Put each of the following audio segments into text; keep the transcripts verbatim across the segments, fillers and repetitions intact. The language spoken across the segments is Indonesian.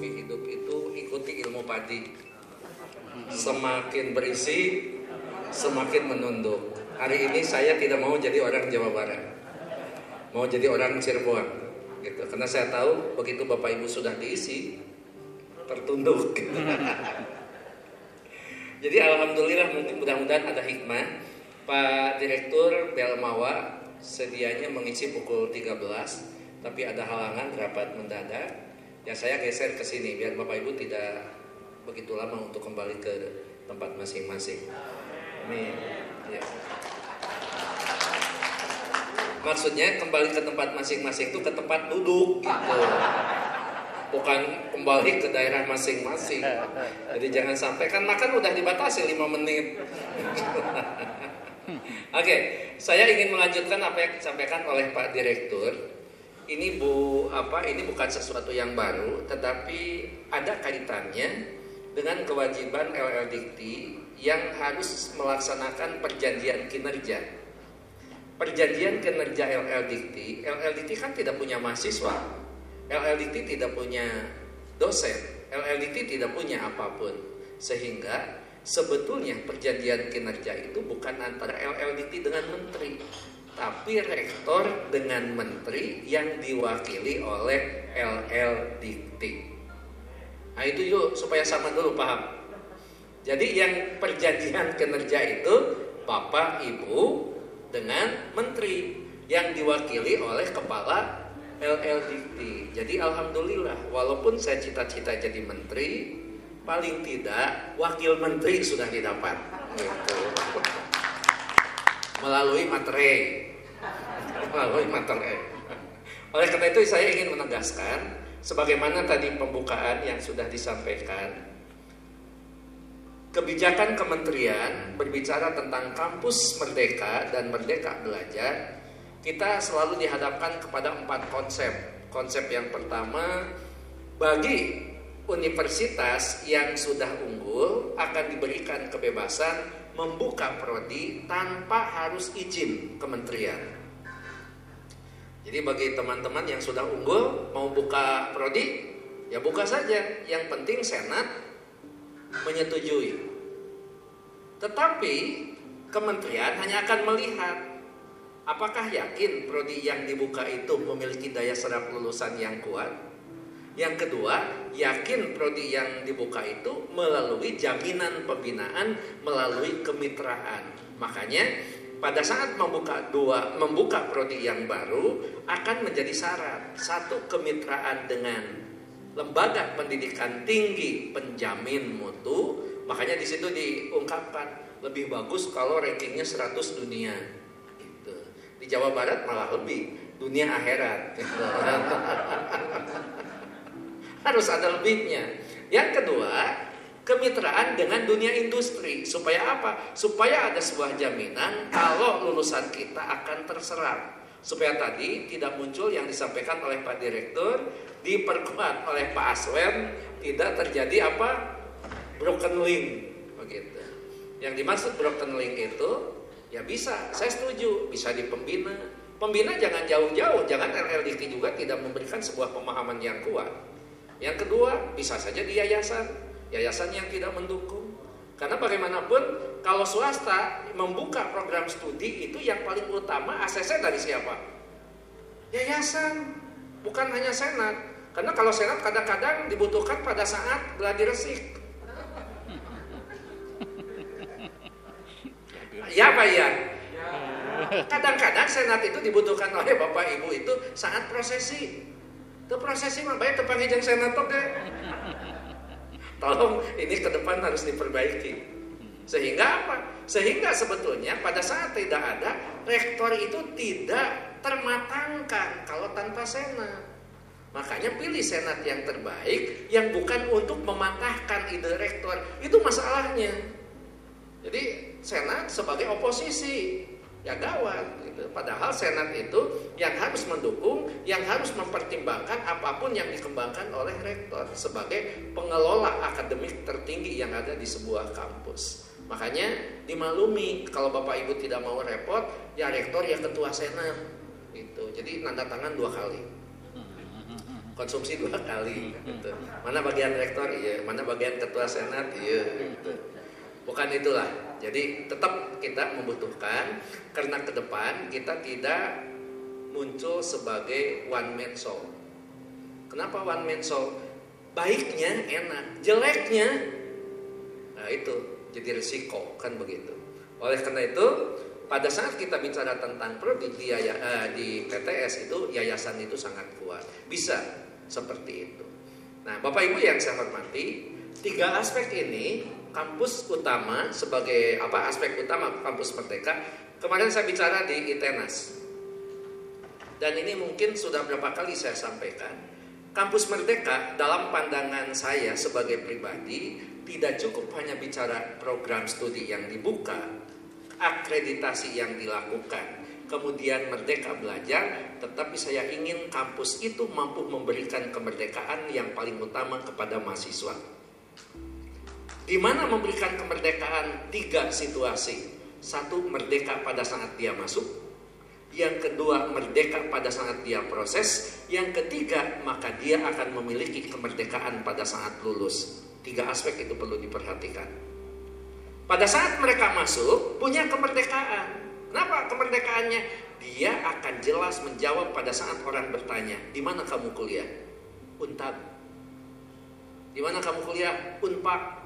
filosofi hidup itu ikuti ilmu padi. Semakin berisi, semakin menunduk. Hari ini saya tidak mau jadi orang Jawa Barat, mau jadi orang Cirebon, gitu. Karena saya tahu begitu Bapak Ibu sudah diisi, tertunduk. Gitu. Jadi alhamdulillah, mungkin mudah-mudahan ada hikmah. Pak Direktur Belmawa sedianya mengisi pukul tiga belas, tapi ada halangan rapat mendadak. Ya saya geser ke sini biar Bapak Ibu tidak begitu lama untuk kembali ke tempat masing-masing. Amin. Ya. Maksudnya kembali ke tempat masing-masing itu ke tempat duduk gitu. Bukan kembali ke daerah masing-masing. Jadi jangan sampai, kan makan udah dibatasi lima menit. Oke, saya ingin melanjutkan apa yang disampaikan oleh Pak Direktur. Ini bu apa? Ini bukan sesuatu yang baru, tetapi ada kaitannya dengan kewajiban L L Dikti yang harus melaksanakan perjanjian kinerja. Perjanjian kinerja L L Dikti, L L Dikti kan tidak punya mahasiswa, L L Dikti tidak punya dosen, L L Dikti tidak punya apapun. Sehingga sebetulnya perjanjian kinerja itu bukan antara L L Dikti dengan menteri, tapi rektor dengan menteri yang diwakili oleh L L Dikti. Nah itu yuk supaya sama dulu paham. Jadi yang perjanjian kinerja itu Bapak Ibu dengan menteri yang diwakili oleh kepala L L Dikti. Jadi alhamdulillah walaupun saya cita-cita jadi menteri, paling tidak wakil menteri sudah didapat gitu. Melalui materai. Melalui materai. Oleh karena itu saya ingin menegaskan sebagaimana tadi pembukaan yang sudah disampaikan, kebijakan kementerian berbicara tentang kampus merdeka dan merdeka belajar, kita selalu dihadapkan kepada empat konsep. Konsep yang pertama, bagi universitas yang sudah unggul akan diberikan kebebasan membuka prodi tanpa harus izin kementerian. Jadi bagi teman-teman yang sudah unggul mau buka prodi, ya buka saja. Yang penting Senat menyetujui. Tetapi kementerian hanya akan melihat apakah yakin prodi yang dibuka itu memiliki daya serap lulusan yang kuat. Yang kedua, yakin prodi yang dibuka itu melalui jaminan pembinaan, melalui kemitraan. Makanya pada saat membuka dua membuka prodi yang baru akan menjadi syarat. Satu, kemitraan dengan lembaga pendidikan tinggi penjamin mutu. Makanya di situ diungkapkan lebih bagus kalau rankingnya seratus dunia. Gitu. Di Jawa Barat malah lebih dunia akhirat. Gitu. Harus ada lebihnya. Yang kedua, kemitraan dengan dunia industri. Supaya apa? Supaya ada sebuah jaminan kalau lulusan kita akan terserap. Supaya tadi tidak muncul yang disampaikan oleh Pak Direktur, diperkuat oleh Pak Aswen, tidak terjadi apa? Broken link. Begitu. Yang dimaksud broken link itu, ya bisa, saya setuju, bisa di pembina. Pembina jangan jauh-jauh, jangan L L D K juga tidak memberikan sebuah pemahaman yang kuat. Yang kedua, bisa saja di yayasan. Yayasan yang tidak mendukung. Karena bagaimanapun kalau swasta membuka program studi itu yang paling utama A C C dari siapa? Yayasan. Bukan hanya Senat. Karena kalau Senat kadang-kadang dibutuhkan pada saat gladi resik. Ya Pak Iyan. Kadang-kadang Senat itu dibutuhkan oleh Bapak Ibu itu saat prosesi. Itu prosesi mah baik tepangnya jeung senator deh. Tolong ini ke depan harus diperbaiki. Sehingga apa? Sehingga sebetulnya pada saat tidak ada, rektor itu tidak termatangkan kalau tanpa Senat. Makanya pilih Senat yang terbaik, yang bukan untuk mematahkan ide rektor. Itu masalahnya. Jadi Senat sebagai oposisi, ya gawat. Gitu. Padahal Senat itu yang harus mendukung, yang harus mempertimbangkan apapun yang dikembangkan oleh rektor sebagai pengelola akademik tertinggi yang ada di sebuah kampus. Makanya dimaklumi kalau Bapak Ibu tidak mau repot, ya rektor ya ketua Senat. Gitu. Jadi nanda tangan dua kali. konsumsi dua kali gitu. Mana bagian rektor, iya, mana bagian ketua senat, iya gitu. Bukan itulah. Jadi tetap kita membutuhkan, karena ke depan kita tidak muncul sebagai one man show. Kenapa one man show? Baiknya enak, jeleknya, nah itu jadi risiko, kan begitu. Oleh karena itu, pada saat kita bicara tentang prodi di, di P T S itu, yayasan itu sangat kuat. Bisa seperti itu. Nah, Bapak Ibu yang saya hormati, tiga aspek ini kampus utama sebagai apa aspek utama kampus merdeka. Kemarin saya bicara di Itenas. Dan ini mungkin sudah berapa kali saya sampaikan. Kampus merdeka dalam pandangan saya sebagai pribadi tidak cukup hanya bicara program studi yang dibuka, akreditasi yang dilakukan, kemudian merdeka belajar, tetapi saya ingin kampus itu mampu memberikan kemerdekaan yang paling utama kepada mahasiswa. Di mana memberikan kemerdekaan? Tiga situasi. Satu, merdeka pada saat dia masuk. Yang kedua, merdeka pada saat dia proses. Yang ketiga, maka dia akan memiliki kemerdekaan pada saat lulus. Tiga aspek itu perlu diperhatikan. Pada saat mereka masuk, punya kemerdekaan. Kenapa kemerdekaannya? Dia akan jelas menjawab pada saat orang bertanya, di mana kamu kuliah? Untag. Di mana kamu kuliah? Unpak.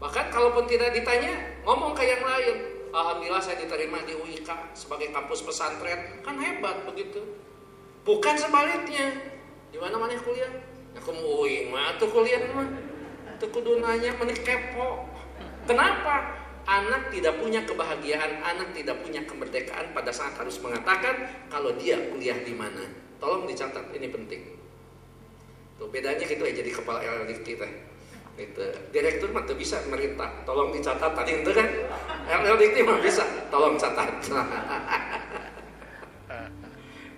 Bahkan kalaupun tidak ditanya, ngomong ke yang lain. Alhamdulillah saya diterima di U I K sebagai kampus pesantren. Kan hebat begitu. Bukan sebaliknya. Di mana mana kuliah? Ya kamu U I mah tuh kuliah mah. Tuh kudu nanya menik kepo. Kenapa? Anak tidak punya kebahagiaan, anak tidak punya kemerdekaan pada saat harus mengatakan kalau dia kuliah di mana. Tolong dicatat, ini penting. Tuh bedanya gitu ya jadi kepala L L D I K T I teh. Gitu. Direktur mah tuh bisa merintah, tolong dicatat tadi itu kan. L L D I K T I mah bisa, tolong catat.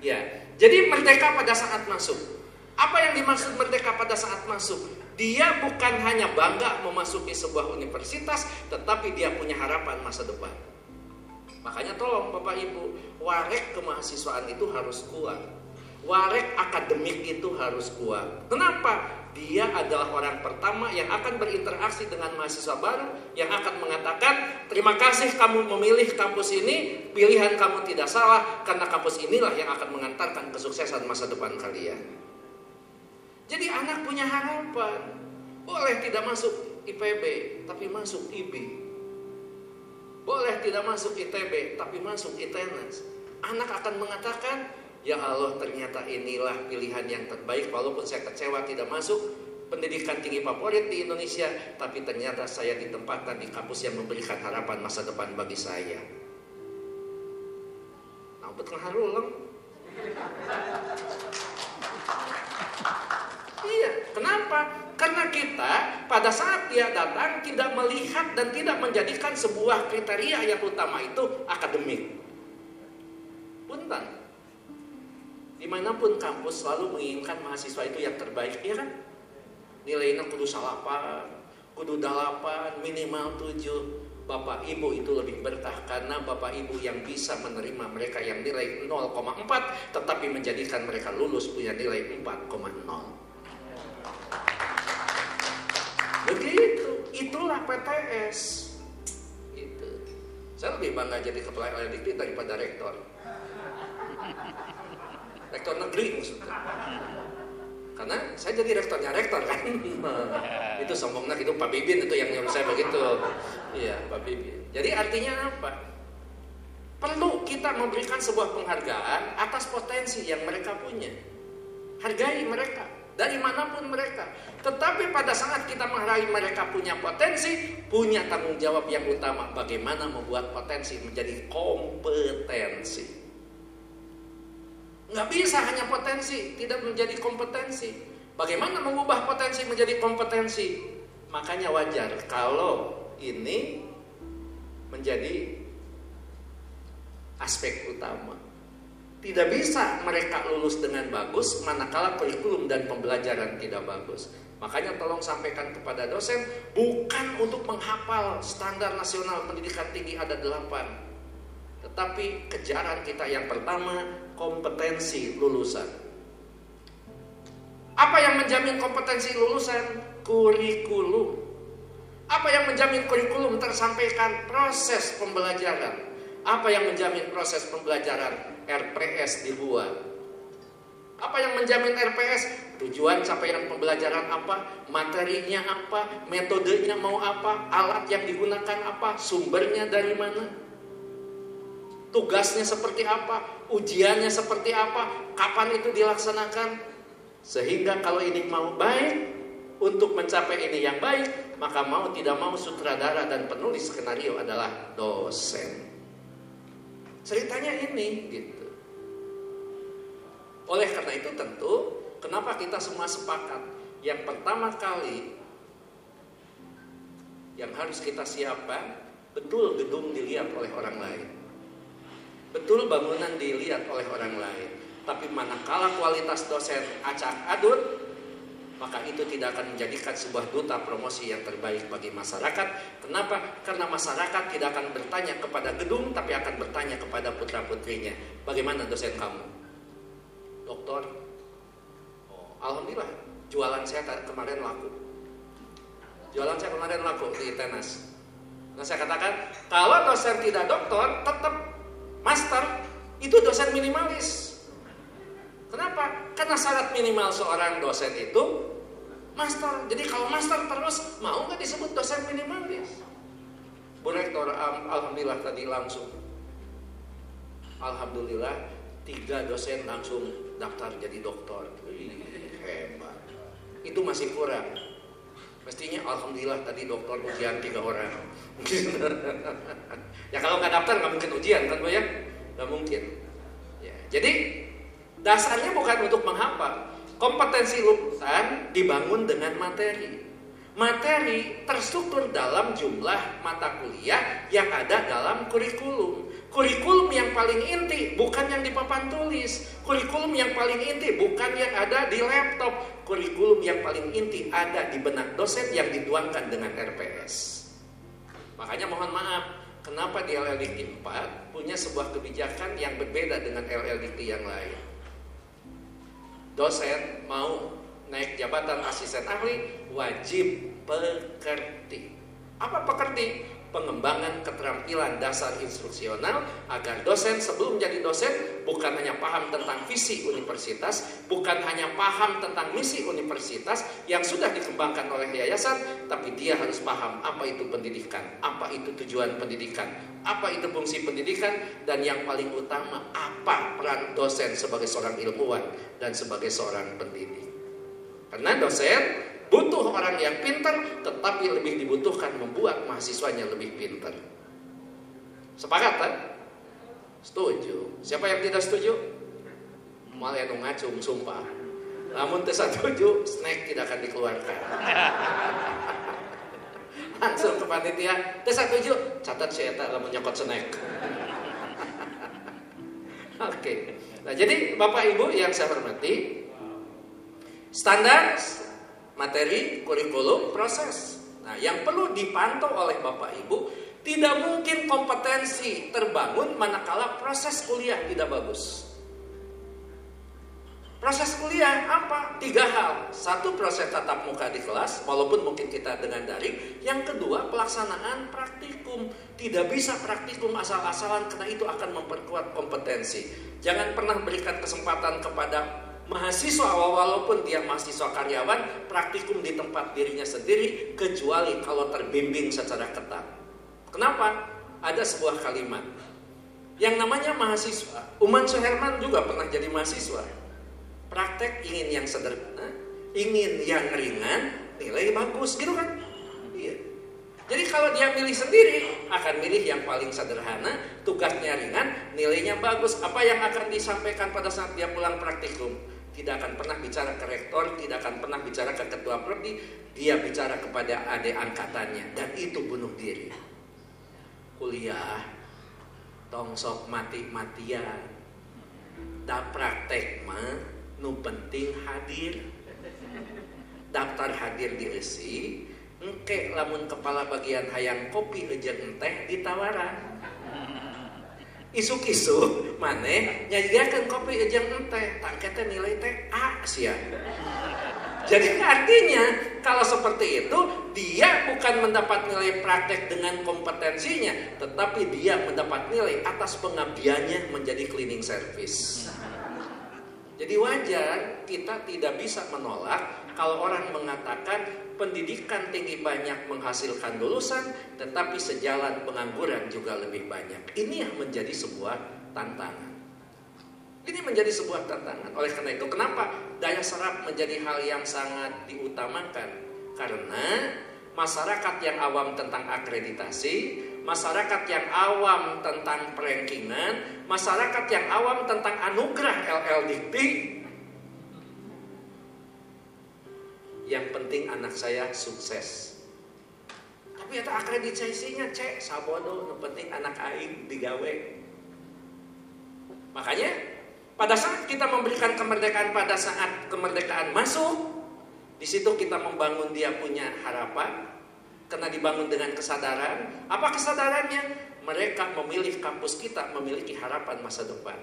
Ya, jadi merdeka pada saat masuk. Apa yang dimaksud merdeka pada saat masuk? Dia bukan hanya bangga memasuki sebuah universitas, tetapi dia punya harapan masa depan. Makanya tolong Bapak Ibu, warek kemahasiswaan itu harus kuat. Warek akademik itu harus kuat. Kenapa? Dia adalah orang pertama yang akan berinteraksi dengan mahasiswa baru, yang akan mengatakan, terima kasih kamu memilih kampus ini, pilihan kamu tidak salah, karena kampus inilah yang akan mengantarkan kesuksesan masa depan kalian. Jadi anak punya harapan. Boleh tidak masuk I P B, tapi masuk I B. Boleh tidak masuk I T B, tapi masuk Itenas. Anak akan mengatakan, ya Allah ternyata inilah pilihan yang terbaik. Walaupun saya kecewa tidak masuk pendidikan tinggi favorit di Indonesia, tapi ternyata saya ditempatkan di kampus yang memberikan harapan masa depan bagi saya. Nah, betul harulang. Iya, kenapa? Karena kita pada saat dia datang tidak melihat dan tidak menjadikan sebuah kriteria yang utama itu akademik. Punten, dimanapun kampus selalu menginginkan mahasiswa itu yang terbaik, ya kan? Nilainya kudu salapan, kudu dalapan, minimal tujuh. Bapak Ibu itu lebih berkah karena Bapak Ibu yang bisa menerima mereka yang nilai nol koma empat tetapi menjadikan mereka lulus punya nilai empat koma nol. Begitu, itulah P T S. Gitu. Saya lebih bangga jadi kepala L L D I K T I daripada rektor. Rektor negeri maksudnya. Karena saya jadi rektornya rektor kan. Itu sombongnya itu Pak Bibin itu yang nyuruh saya begitu. Iya, Pak Bibin. Jadi artinya apa? Perlu kita memberikan sebuah penghargaan atas potensi yang mereka punya. Hargai mereka. Dari manapun mereka. Tetapi pada saat kita menghargai mereka punya potensi, punya tanggung jawab yang utama. Bagaimana membuat potensi menjadi kompetensi. Nggak bisa hanya potensi, tidak menjadi kompetensi. Bagaimana mengubah potensi menjadi kompetensi? Makanya wajar kalau ini menjadi aspek utama. Tidak bisa mereka lulus dengan bagus manakala kurikulum dan pembelajaran tidak bagus. Makanya tolong sampaikan kepada dosen, bukan untuk menghafal standar nasional pendidikan tinggi ada delapan. Tetapi kejaran kita yang pertama kompetensi lulusan. Apa yang menjamin kompetensi lulusan? Kurikulum. Apa yang menjamin kurikulum tersampaikan? Proses pembelajaran. Apa yang menjamin proses pembelajaran? R P S dibuat. Apa yang menjamin R P S? Tujuan capaian pembelajaran apa? Materinya apa? Metodenya mau apa? Alat yang digunakan apa? Sumbernya dari mana? Tugasnya seperti apa? Ujiannya seperti apa? Kapan itu dilaksanakan? Sehingga kalau ini mau baik, untuk mencapai ini yang baik, maka mau tidak mau sutradara dan penulis skenario adalah dosen. Ceritanya ini gitu. Oleh karena itu tentu, kenapa kita semua sepakat, yang pertama kali yang harus kita siapkan, betul gedung dilihat oleh orang lain, betul bangunan dilihat oleh orang lain. Tapi manakala kualitas dosen acak adut, maka itu tidak akan menjadikan sebuah duta promosi yang terbaik bagi masyarakat. Kenapa? Karena masyarakat tidak akan bertanya kepada gedung, tapi akan bertanya kepada putra-putrinya. Bagaimana dosen kamu? Doktor? Oh, alhamdulillah, jualan saya kemarin laku. Jualan saya kemarin laku di Itenas. Nah, saya katakan, kalau dosen tidak doktor, tetap master, itu dosen minimalis. Kenapa? Karena syarat minimal seorang dosen itu master. Jadi kalau master terus, mau nggak disebut dosen minimalis? Bu Rektor, alhamdulillah tadi langsung, alhamdulillah tiga dosen langsung daftar jadi doktor. Hebat. Itu masih kurang. Mestinya alhamdulillah tadi doktor ujian tiga orang. Ya kalau nggak daftar nggak mungkin ujian kan Bu ya? Nggak mungkin. Ya, jadi dasarnya bukan untuk menghafal. Kompetensi lulusan dibangun dengan materi. Materi terstruktur dalam jumlah mata kuliah yang ada dalam kurikulum. Kurikulum yang paling inti bukan yang di papan tulis. Kurikulum yang paling inti bukan yang ada di laptop. Kurikulum yang paling inti ada di benak dosen yang dituangkan dengan R P S. Makanya mohon maaf, kenapa di L L D I K T I empat punya sebuah kebijakan yang berbeda dengan L L D I K T I yang lain. Dosen mau naik jabatan asisten ahli wajib pekerti. Apa pekerti? Pengembangan keterampilan dasar instruksional agar dosen sebelum jadi dosen bukan hanya paham tentang visi universitas, bukan hanya paham tentang misi universitas yang sudah dikembangkan oleh yayasan, tapi dia harus paham apa itu pendidikan, apa itu tujuan pendidikan, apa itu fungsi pendidikan, dan yang paling utama apa peran dosen sebagai seorang ilmuwan dan sebagai seorang pendidik. Karena dosen butuh orang yang pintar, tetapi lebih dibutuhkan membuat mahasiswanya lebih pintar. Sepakat kan? Setuju. Siapa yang tidak setuju? Mal yang ngacung, sumpah. Namun tidak setuju, snack tidak akan dikeluarkan. Langsung ke panitia, tidak setuju, catat si Eta lamun nyokot snack. Oke. Okay. Nah, jadi Bapak Ibu yang saya hormati, standar materi, kurikulum, proses. Nah, yang perlu dipantau oleh Bapak Ibu, tidak mungkin kompetensi terbangun manakala proses kuliah tidak bagus. Proses kuliah apa? Tiga hal. Satu, proses tatap muka di kelas, walaupun mungkin kita dengan daring. Yang kedua, pelaksanaan praktikum. Tidak bisa praktikum asal-asalan, karena itu akan memperkuat kompetensi. Jangan pernah berikan kesempatan kepada mahasiswa, walaupun dia mahasiswa karyawan, praktikum di tempat dirinya sendiri, kecuali kalau terbimbing secara ketat. Kenapa? Ada sebuah kalimat. Yang namanya mahasiswa, Uman Suherman juga pernah jadi mahasiswa. Praktek ingin yang sederhana, ingin yang ringan, nilai bagus, gitu kan? Iya. Jadi kalau dia milih sendiri, akan milih yang paling sederhana, tugasnya ringan, nilainya bagus. Apa yang akan disampaikan pada saat dia pulang praktikum? Tidak akan pernah bicara ke rektor, tidak akan pernah bicara ke ketua prodi, dia bicara kepada adik angkatannya, dan itu bunuh diri. Kuliah, tongsok mati-matian, da praktek mah, nu penting hadir, daftar hadir diisi, engke lamun kepala bagian hayang kopi ejen teh ditawaran. Isuk-isuk maneh nyajiakeun kopi ejen teh, tangketnya nilai teh A sia. Jadi artinya kalau seperti itu dia bukan mendapat nilai praktek dengan kompetensinya, tetapi dia mendapat nilai atas pengabdiannya menjadi cleaning service. Jadi wajar kita tidak bisa menolak kalau orang mengatakan pendidikan tinggi banyak menghasilkan lulusan, tetapi sejalan pengangguran juga lebih banyak. Ini yang menjadi sebuah tantangan. Ini menjadi sebuah tantangan. Oleh karena itu, kenapa daya serap menjadi hal yang sangat diutamakan? Karena masyarakat yang awam tentang akreditasi, masyarakat yang awam tentang perankingan, masyarakat yang awam tentang anugerah L L D I K T I. Yang penting anak saya sukses. Tapi eta akreditasinya cek sabodo, yang penting anak aing digawe. Makanya pada saat kita memberikan kemerdekaan, pada saat kemerdekaan masuk, di situ kita membangun dia punya harapan, karena dibangun dengan kesadaran. Apa kesadarannya? Mereka memilih kampus kita memiliki harapan masa depan.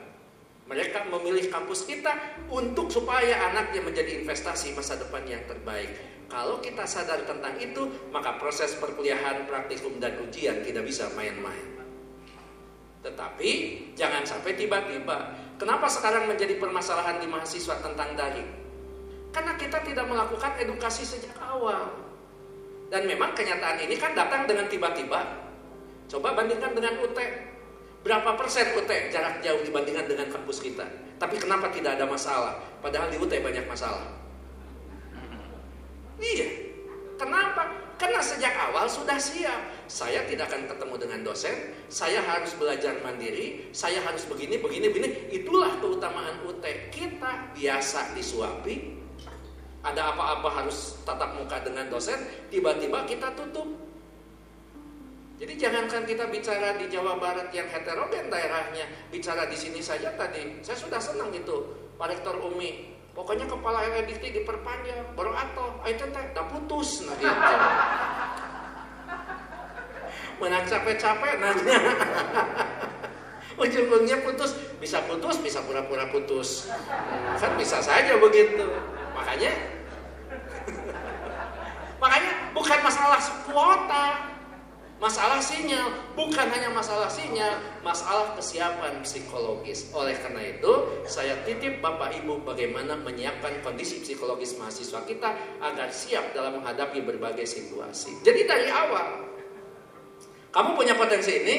Mereka memilih kampus kita untuk supaya anaknya menjadi investasi masa depan yang terbaik. Kalau kita sadar tentang itu, maka proses perkuliahan, praktikum, dan ujian tidak bisa main-main. Tetapi jangan sampai tiba-tiba. Kenapa sekarang menjadi permasalahan di mahasiswa tentang daring? Karena kita tidak melakukan edukasi sejak awal. Dan memang kenyataan ini kan datang dengan tiba-tiba. Coba bandingkan dengan U T. Berapa persen U T jarak jauh dibandingkan dengan kampus kita? Tapi kenapa tidak ada masalah? Padahal di U T banyak masalah. Iya. Kenapa? Karena sejak awal sudah siap. Saya tidak akan ketemu dengan dosen, saya harus belajar mandiri, saya harus begini, begini, begini. Itulah keutamaan U T. Kita biasa disuapi, ada apa-apa harus tatap muka dengan dosen, tiba-tiba kita tutup. Jadi jangankan kita bicara di Jawa Barat yang heterogen daerahnya, bicara di sini saja tadi, saya sudah senang gitu, Pak Rektor Umi. Pokoknya kepala L L D I K T I diperpanjang, baru atau itu teh dah putus nah gitu. Menang capek-capek nanya. Ujung-ujungnya putus, bisa putus, bisa pura-pura putus. Kan bisa saja begitu. Makanya Makanya bukan masalah kuota, masalah sinyal, bukan hanya masalah sinyal, masalah kesiapan psikologis. Oleh karena itu, saya titip Bapak Ibu bagaimana menyiapkan kondisi psikologis mahasiswa kita agar siap dalam menghadapi berbagai situasi. Jadi dari awal, kamu punya potensi ini,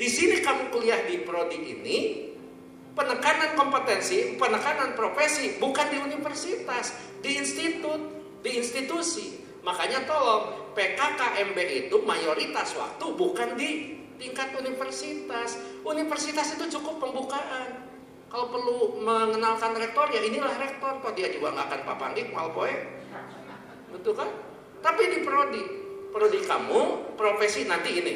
di sini kamu kuliah di prodi ini, penekanan kompetensi, penekanan profesi, bukan di universitas, di institut, di institusi. Makanya tolong, P K K M B itu mayoritas waktu bukan di tingkat universitas. Universitas itu cukup pembukaan. Kalau perlu mengenalkan rektor, ya inilah rektor. Kok dia juga nggak akan papanggik, malpoe. Betul kan? Tapi di prodi. Prodi kamu, profesi nanti ini.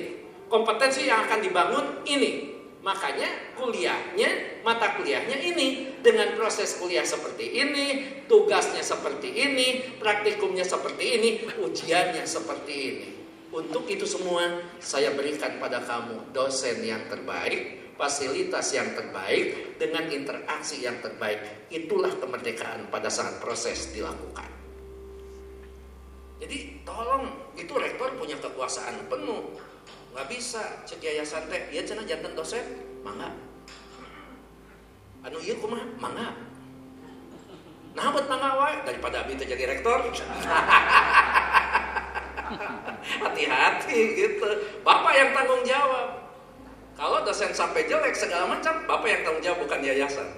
Kompetensi yang akan dibangun ini. Makanya kuliahnya, mata kuliahnya ini. Dengan proses kuliah seperti ini, tugasnya seperti ini, praktikumnya seperti ini, ujiannya seperti ini. Untuk itu semua saya berikan pada kamu dosen yang terbaik, fasilitas yang terbaik, dengan interaksi yang terbaik. Itulah kemerdekaan pada saat proses dilakukan. Jadi tolong, itu rektor punya kekuasaan penuh. Gak bisa cek yayasan teh dia cenah jantan dosen mangga anu ieu kumaha mangga nah buat mangga wae daripada abi teh jadi rektor hati-hati gitu. Bapak yang tanggung jawab. Kalau dosen sampai jelek segala macam, bapak yang tanggung jawab, bukan yayasan.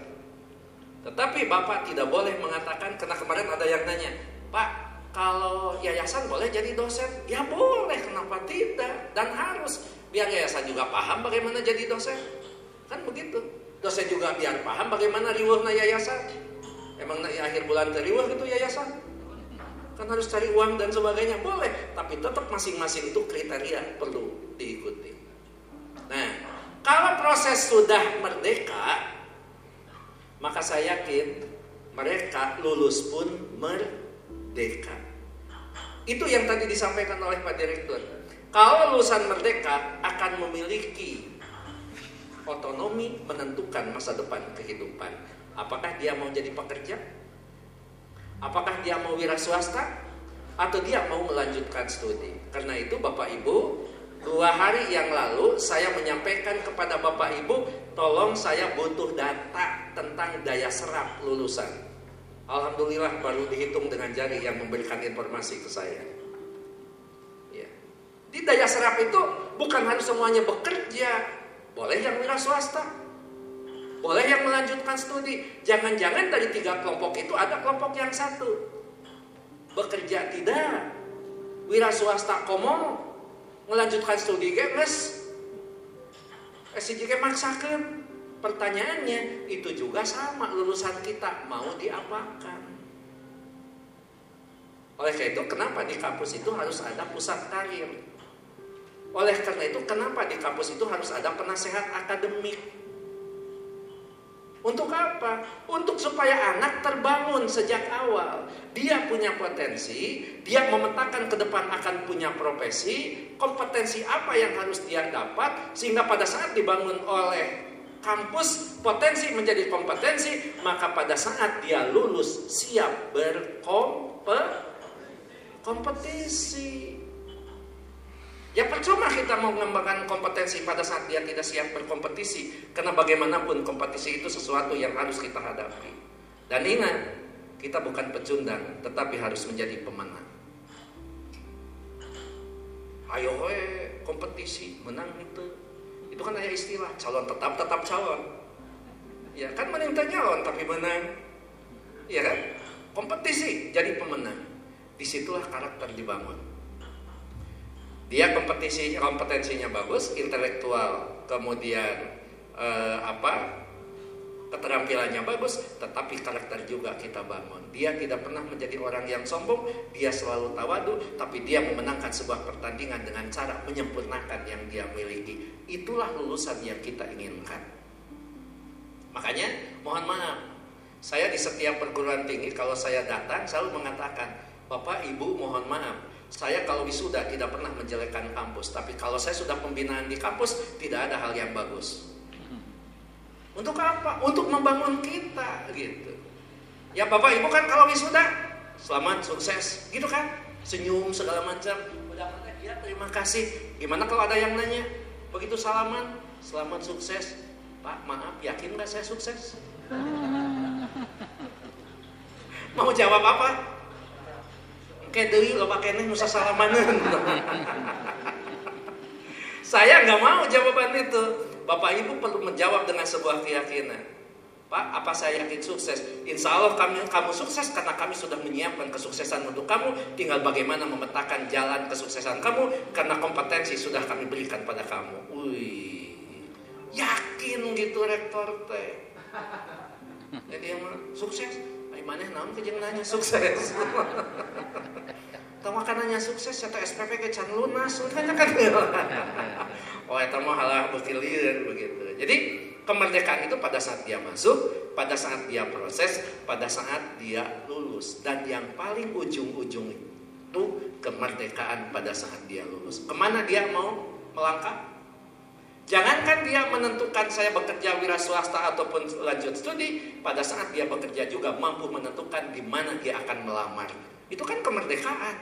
Tetapi bapak tidak boleh mengatakan, karena kemarin ada yang nanya, Pak, kalau yayasan boleh jadi dosen? Ya boleh, kenapa tidak? Dan harus, biar yayasan juga paham bagaimana jadi dosen. Kan begitu. Dosen juga biar paham bagaimana riweuhna yayasan. Emang di akhir bulan teriweuh gitu yayasan? Kan harus cari uang dan sebagainya. Boleh, tapi tetap masing-masing itu kriteria perlu diikuti. Nah, kalau proses sudah merdeka, maka saya yakin mereka lulus pun merdeka. Merdeka. Itu yang tadi disampaikan oleh Pak Direktur. Kalau lulusan merdeka akan memiliki otonomi menentukan masa depan kehidupan. Apakah dia mau jadi pekerja? Apakah dia mau wira swasta atau dia mau melanjutkan studi? Karena itu Bapak Ibu, dua hari yang lalu saya menyampaikan kepada Bapak Ibu, tolong saya butuh data tentang daya serap lulusan. Alhamdulillah baru dihitung dengan jari yang memberikan informasi ke saya. Ya. Di daya serap itu bukan harus semuanya bekerja. Boleh yang wira swasta, boleh yang melanjutkan studi. Jangan-jangan dari tiga kelompok itu ada kelompok yang satu bekerja tidak, wira swasta komo, melanjutkan studi geus, S I G maksakan. Pertanyaannya itu juga sama, lulusan kita mau diapakan? Oleh karena itu kenapa di kampus itu harus ada pusat karir? Oleh karena itu kenapa di kampus itu harus ada penasehat akademik? Untuk apa? Untuk supaya anak terbangun sejak awal. Dia punya potensi, dia memetakan ke depan akan punya profesi, kompetensi apa yang harus dia dapat, sehingga pada saat dibangun oleh kampus potensi menjadi kompetensi, maka pada saat dia lulus siap berkompetisi. Ya percuma kita mau mengembangkan kompetensi pada saat dia tidak siap berkompetisi, karena bagaimanapun kompetisi itu sesuatu yang harus kita hadapi. Dan ingat, kita bukan pecundang, tetapi harus menjadi pemenang. Ayo we, kompetisi, menang itu. Itu kan hanya istilah, calon tetap, tetap calon. Ya kan menang calon, tapi menang. Ya kan? Kompetisi, jadi pemenang. Disitulah karakter dibangun. Dia kompetisi, kompetensinya bagus, intelektual, kemudian eh, apa keterampilannya bagus, tetapi karakter juga kita bangun. Dia tidak pernah menjadi orang yang sombong, dia selalu tawadu, tapi dia memenangkan sebuah pertandingan dengan cara menyempurnakan yang dia miliki. Itulah lulusan yang kita inginkan. Makanya, mohon maaf, saya di setiap perguruan tinggi kalau saya datang selalu mengatakan, Bapak, Ibu, mohon maaf. Saya kalau wisuda tidak pernah menjelekkan kampus, tapi kalau saya sudah pembinaan di kampus, tidak ada hal yang bagus. Untuk apa? Untuk membangun kita, gitu. Ya Bapak Ibu kan kalau wisuda, selamat, sukses, gitu kan? Senyum segala macam. Mudah-mudahan ya, terima kasih. Gimana kalau ada yang nanya? Begitu salaman, selamat, sukses. Pak, maaf, yakin nggak saya sukses? Mau jawab apa? Kedui lo pakainya nusa salamanan. Saya nggak mau jawaban itu. Bapak Ibu perlu menjawab dengan sebuah keyakinan. Pak, apa saya yakin sukses? Insya Allah kami, kamu sukses karena kami sudah menyiapkan kesuksesan untuk kamu. Tinggal bagaimana memetakan jalan kesuksesan kamu karena kompetensi sudah kami berikan pada kamu. Wih, yakin gitu rektor teh. Jadi yang sukses. Maneh naon ke jeung nanya sukses. Tong makanannya sukses eta S P P ke can lunas kan kan. Oh eta mah halah beutilieun begitu. Jadi kemerdekaan itu pada saat dia masuk, pada saat dia proses, pada saat dia lulus, dan yang paling ujung-ujung itu kemerdekaan pada saat dia lulus. Kemana dia mau melangkah? Jangankan dia menentukan saya bekerja wira swasta ataupun lanjut studi, pada saat dia bekerja juga mampu menentukan di mana dia akan melamar. Itu kan kemerdekaan.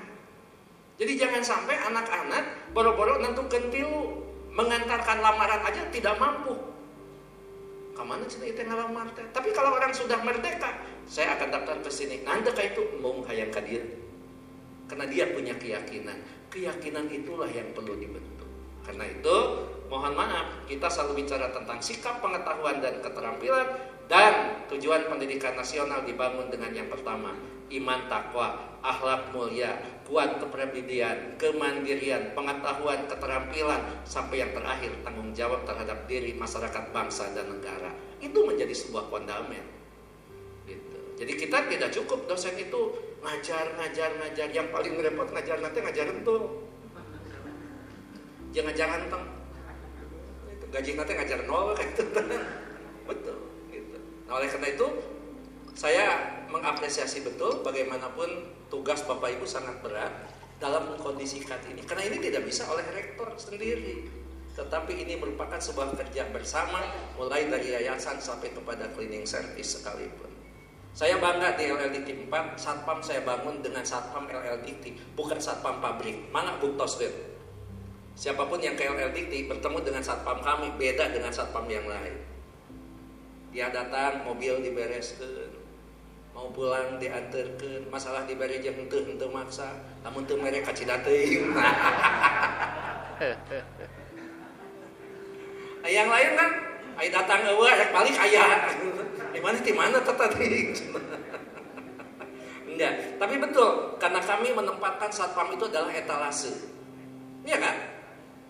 Jadi jangan sampai anak-anak boro-boro nentukan tilu, mengantarkan lamaran aja tidak mampu. Kamana cenah ieu ngalamar teh? Tapi kalau orang sudah merdeka, saya akan daftar ke sini. Nanti kayak itu mau hayang ka dieu. Karena dia punya keyakinan. Keyakinan itulah yang perlu dibentuk. Karena itu mohon maaf, kita selalu bicara tentang sikap, pengetahuan, dan keterampilan. Dan tujuan pendidikan nasional dibangun dengan yang pertama, iman takwa, akhlak mulia, kuat kepribadian, kemandirian, pengetahuan, keterampilan, sampai yang terakhir tanggung jawab terhadap diri, masyarakat, bangsa, dan negara. Itu menjadi sebuah fondamen gitu. Jadi kita tidak cukup dosen itu ngajar, ngajar, ngajar. Yang paling repot ngajar nanti ngajar entuh. Jangan jangan teng gaji nanti ngajar nol kayak gitu. Betul gitu. Nah oleh karena itu saya mengapresiasi betul bagaimanapun tugas Bapak Ibu sangat berat dalam mengkondisikan ini, karena ini tidak bisa oleh rektor sendiri, tetapi ini merupakan sebuah kerja bersama mulai dari yayasan sampai kepada cleaning service sekalipun. Saya bangga di L L D I K T I empat, satpam saya bangun dengan satpam L L D I K T I, bukan satpam pabrik. Mana Buktos Den? Siapapun yang ke L L D I K T I bertemu dengan satpam kami, beda dengan satpam yang lain. Dia datang, mobil dibereskan, mau pulang diantarkan, masalah diberi jam henteu henteu maksa, namun teu mere kacida teuing. Yang lain kan, ai datang eueuh rek balik aya. Di mana di mana tadi? Enggak, tapi betul karena kami menempatkan satpam itu adalah etalase. Iya kan?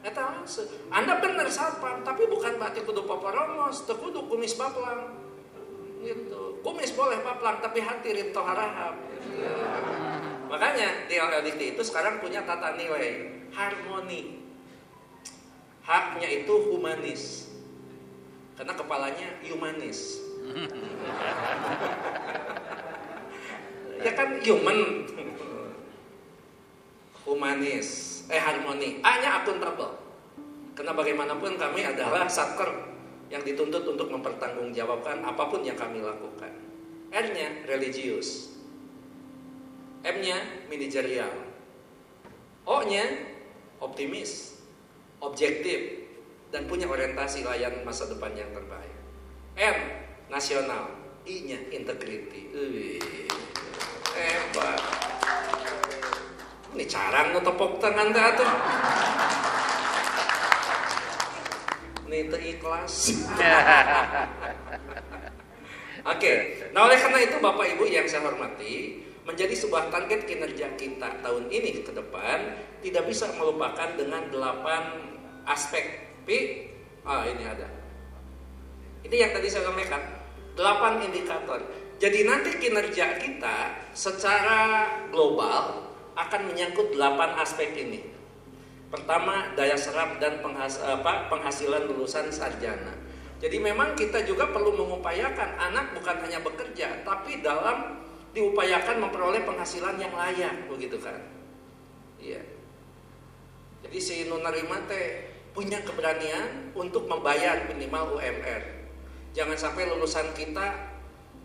Etalase. Anda benar satpam, tapi bukan berarti kudu paparongos, teu kudu kumis paplang. Gitu. Kumis boleh paplang tapi hati rinto harahap. Gitu. Makanya di L L D I K T I itu sekarang punya tata nilai harmoni. Haknya itu humanis. Karena kepalanya humanis. Ya kan human. Humanis, eh harmoni. A-nya akuntabel. Karena bagaimanapun kami adalah satker yang dituntut untuk mempertanggungjawabkan apapun yang kami lakukan. R-nya religius. M-nya manajerial. O-nya optimis, objektif, dan punya orientasi layanan masa depan yang terbaik. N, nasional. I-nya, integrity. Wih, hebat. Ini cara ngetepok tangan tuh. Ini itu ikhlas. Oke, nah oleh karena itu Bapak Ibu yang saya hormati, menjadi sebuah target kinerja kita tahun ini ke depan, tidak bisa melupakan dengan delapan aspek. P, ah ini ada. Ini yang tadi saya sampaikan, delapan indikator. Jadi nanti kinerja kita secara global akan menyangkut delapan aspek ini. Pertama, daya serap dan penghas- apa, penghasilan lulusan sarjana. Jadi memang kita juga perlu mengupayakan anak bukan hanya bekerja, tapi dalam diupayakan memperoleh penghasilan yang layak, begitu kan? Iya. Jadi si nunarima teh punya keberanian untuk membayar minimal U M R. Jangan sampai lulusan kita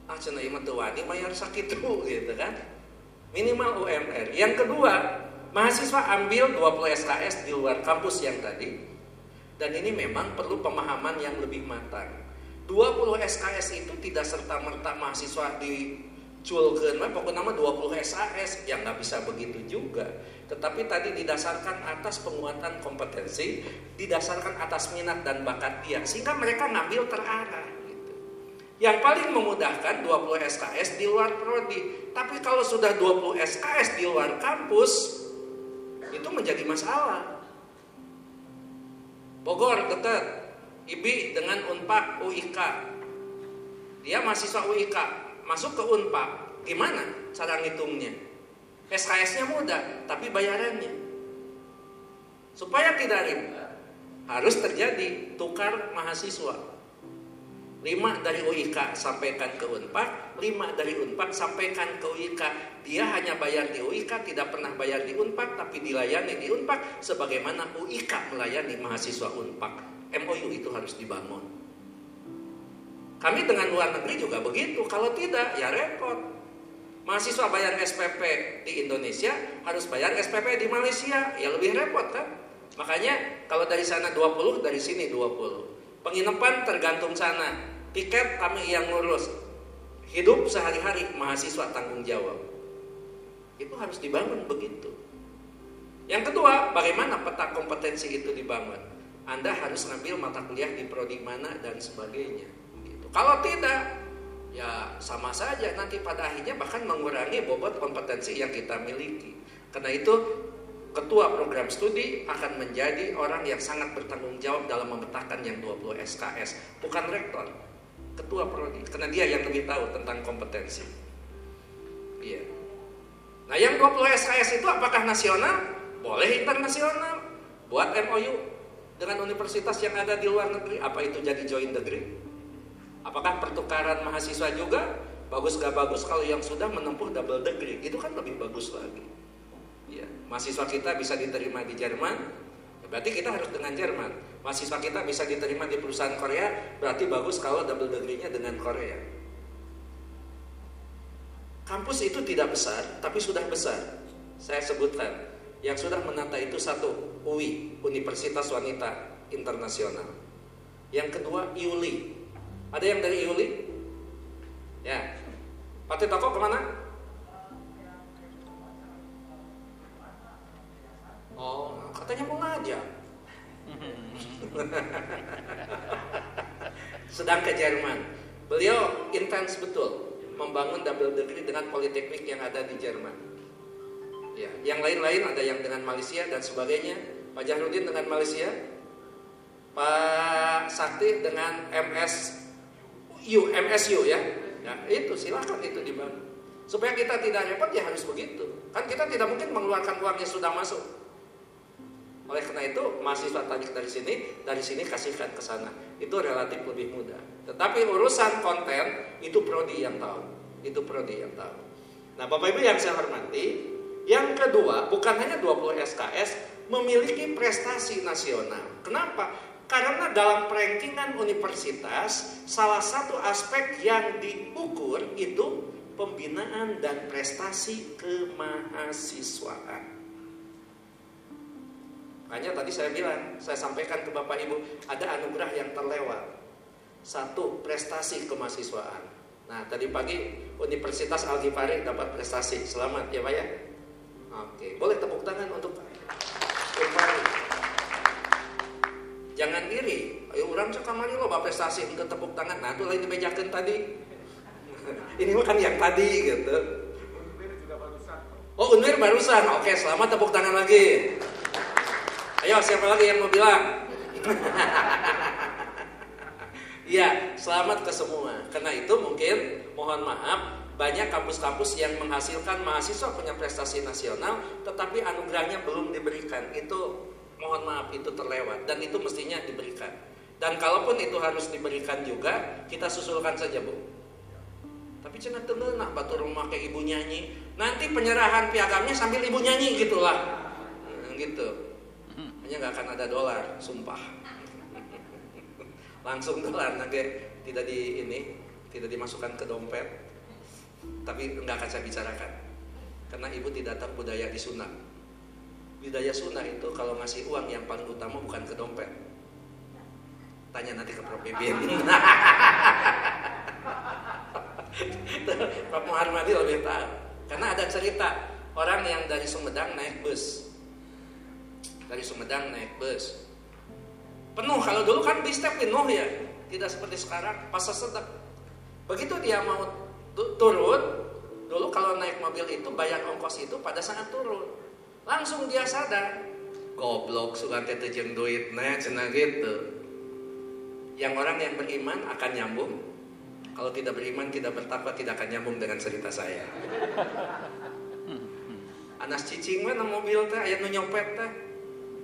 ah cenah ieu mah teu wani bayar sakitu gitu kan. Minimal U M R. Yang kedua, mahasiswa ambil dua puluh S K S di luar kampus yang tadi. Dan ini memang perlu pemahaman yang lebih matang. dua puluh S K S itu tidak serta-merta mahasiswa di culkeun mah pokokna mah dua puluh S A S yang nggak bisa begitu juga. Tetapi tadi didasarkan atas penguatan kompetensi, didasarkan atas minat dan bakat dia, sehingga mereka ngambil terarah gitu. Yang paling memudahkan dua puluh S K S di luar prodi. Tapi kalau sudah dua puluh S K S di luar kampus itu menjadi masalah. Bogor dekat I B I dengan Unpak U I K. Dia mahasiswa U I K masuk ke Unpak, gimana cara ngitungnya? S K S-nya mudah, tapi bayarannya supaya tidak ribet harus terjadi tukar mahasiswa. lima dari U I K sampaikan ke Unpak, lima dari Unpak sampaikan ke U I K. Dia hanya bayar di U I K, tidak pernah bayar di Unpak, tapi dilayani di Unpak sebagaimana U I K melayani mahasiswa Unpak. M O U itu harus dibangun. Kami dengan luar negeri juga begitu. Kalau tidak, ya repot. Mahasiswa bayar S P P di Indonesia, harus bayar S P P di Malaysia. Ya lebih repot kan? Makanya kalau dari sana dua puluh, dari sini dua puluh. Penginapan tergantung sana. Tiket kami yang ngurus. Hidup sehari-hari, mahasiswa tanggung jawab. Itu harus dibangun begitu. Yang kedua, bagaimana peta kompetensi itu dibangun? Anda harus ngambil mata kuliah di prodi mana dan sebagainya. Kalau tidak, ya sama saja nanti pada akhirnya bahkan mengurangi bobot kompetensi yang kita miliki. Karena itu, ketua program studi akan menjadi orang yang sangat bertanggung jawab dalam memetakan yang dua puluh S K S. Bukan rektor, ketua prodi. Karena dia yang lebih tahu tentang kompetensi. Iya. Nah, yang dua puluh S K S itu apakah nasional? Boleh internasional. Buat M O U dengan universitas yang ada di luar negeri. Apa itu jadi joint degree? Apakah pertukaran mahasiswa juga? Bagus gak bagus kalau yang sudah menempuh double degree. Itu kan lebih bagus lagi ya. Mahasiswa kita bisa diterima di Jerman, berarti kita harus dengan Jerman. Mahasiswa kita bisa diterima di perusahaan Korea, berarti bagus kalau double degree-nya dengan Korea. Kampus itu tidak besar, tapi sudah besar. Saya sebutkan, yang sudah menata itu satu, U I, Universitas Wanita Internasional. Yang kedua, I U L I. Ada yang dari I U L I? Ya. Pak Tito kemana? Oh, katanya mau ngajar. Sedang ke Jerman. Beliau intens betul membangun double degree dengan politeknik yang ada di Jerman. Ya, yang lain-lain ada yang dengan Malaysia dan sebagainya. Pak Jahrudin dengan Malaysia, Pak Sakti dengan M S U, M S U ya. Ya itu silakan itu dibangun. Supaya kita tidak repot ya harus begitu. Kan kita tidak mungkin mengeluarkan uang yang sudah masuk. Oleh karena itu mahasiswa tarik dari sini, dari sini kasihkan ke sana. Itu relatif lebih mudah. Tetapi urusan konten itu prodi yang tahu, itu prodi yang tahu. Nah, Bapak Ibu yang saya hormati, yang kedua bukan hanya dua puluh S K S memiliki prestasi nasional. Kenapa? Karena dalam perankingan universitas salah satu aspek yang diukur itu pembinaan dan prestasi kemahasiswaan. Hanya tadi saya bilang, saya sampaikan ke Bapak Ibu, ada anugerah yang terlewat. Satu, prestasi kemahasiswaan. Nah, tadi pagi Universitas Al-Ghifari dapat prestasi. Selamat ya Pak ya. Oke, boleh tepuk tangan untuk Pak Al-Ghifari. Jangan iri, ayo orang sekamari lo Bapak prestasi, enggak tepuk tangan. Nah, itu lain dibejakan tadi. Ini bukan yang tadi gitu. Unwir juga barusan. Oh, Unwir barusan. Oke, selamat tepuk tangan lagi. Ayo, siapa lagi yang mau bilang? Ya, selamat ke semua. Karena itu mungkin, mohon maaf, banyak kampus-kampus yang menghasilkan mahasiswa punya prestasi nasional, tetapi anugerahnya belum diberikan. Itu, mohon maaf, itu terlewat. Dan itu mestinya diberikan. Dan kalaupun itu harus diberikan juga, kita susulkan saja, Bu. Tapi cenah teu nak batur make ibu nyanyi. Nanti penyerahan piagamnya sambil ibu nyanyi, gitulah. Gitu. Hanya nggak akan ada dolar, sumpah. Langsung dolar, nanti tidak di ini, tidak dimasukkan ke dompet. Tapi nggak akan saya bicarakan, karena ibu tidak tahu budaya di Sunda. Budaya Sunda itu kalau ngasih uang yang paling utama bukan ke dompet. Tanya nanti ke Prof Bibin. Prof Muharmadi lebih tahu, karena ada cerita orang yang dari Sumedang naik bus. Dari Sumedang naik bus penuh, kalau dulu kan bis-nya penuh ya, tidak seperti sekarang, pas sedek. Begitu dia mau turun, dulu kalau naik mobil itu bayar ongkos itu pada saat turun, langsung dia sadar, goblok sugan teh teu jeung duitna cenah gitu. Yang orang yang beriman akan nyambung, kalau tidak beriman, tidak bertakwa, tidak akan nyambung dengan cerita saya. Anas cicing mah nang mobil teh aya nu nyopet teh.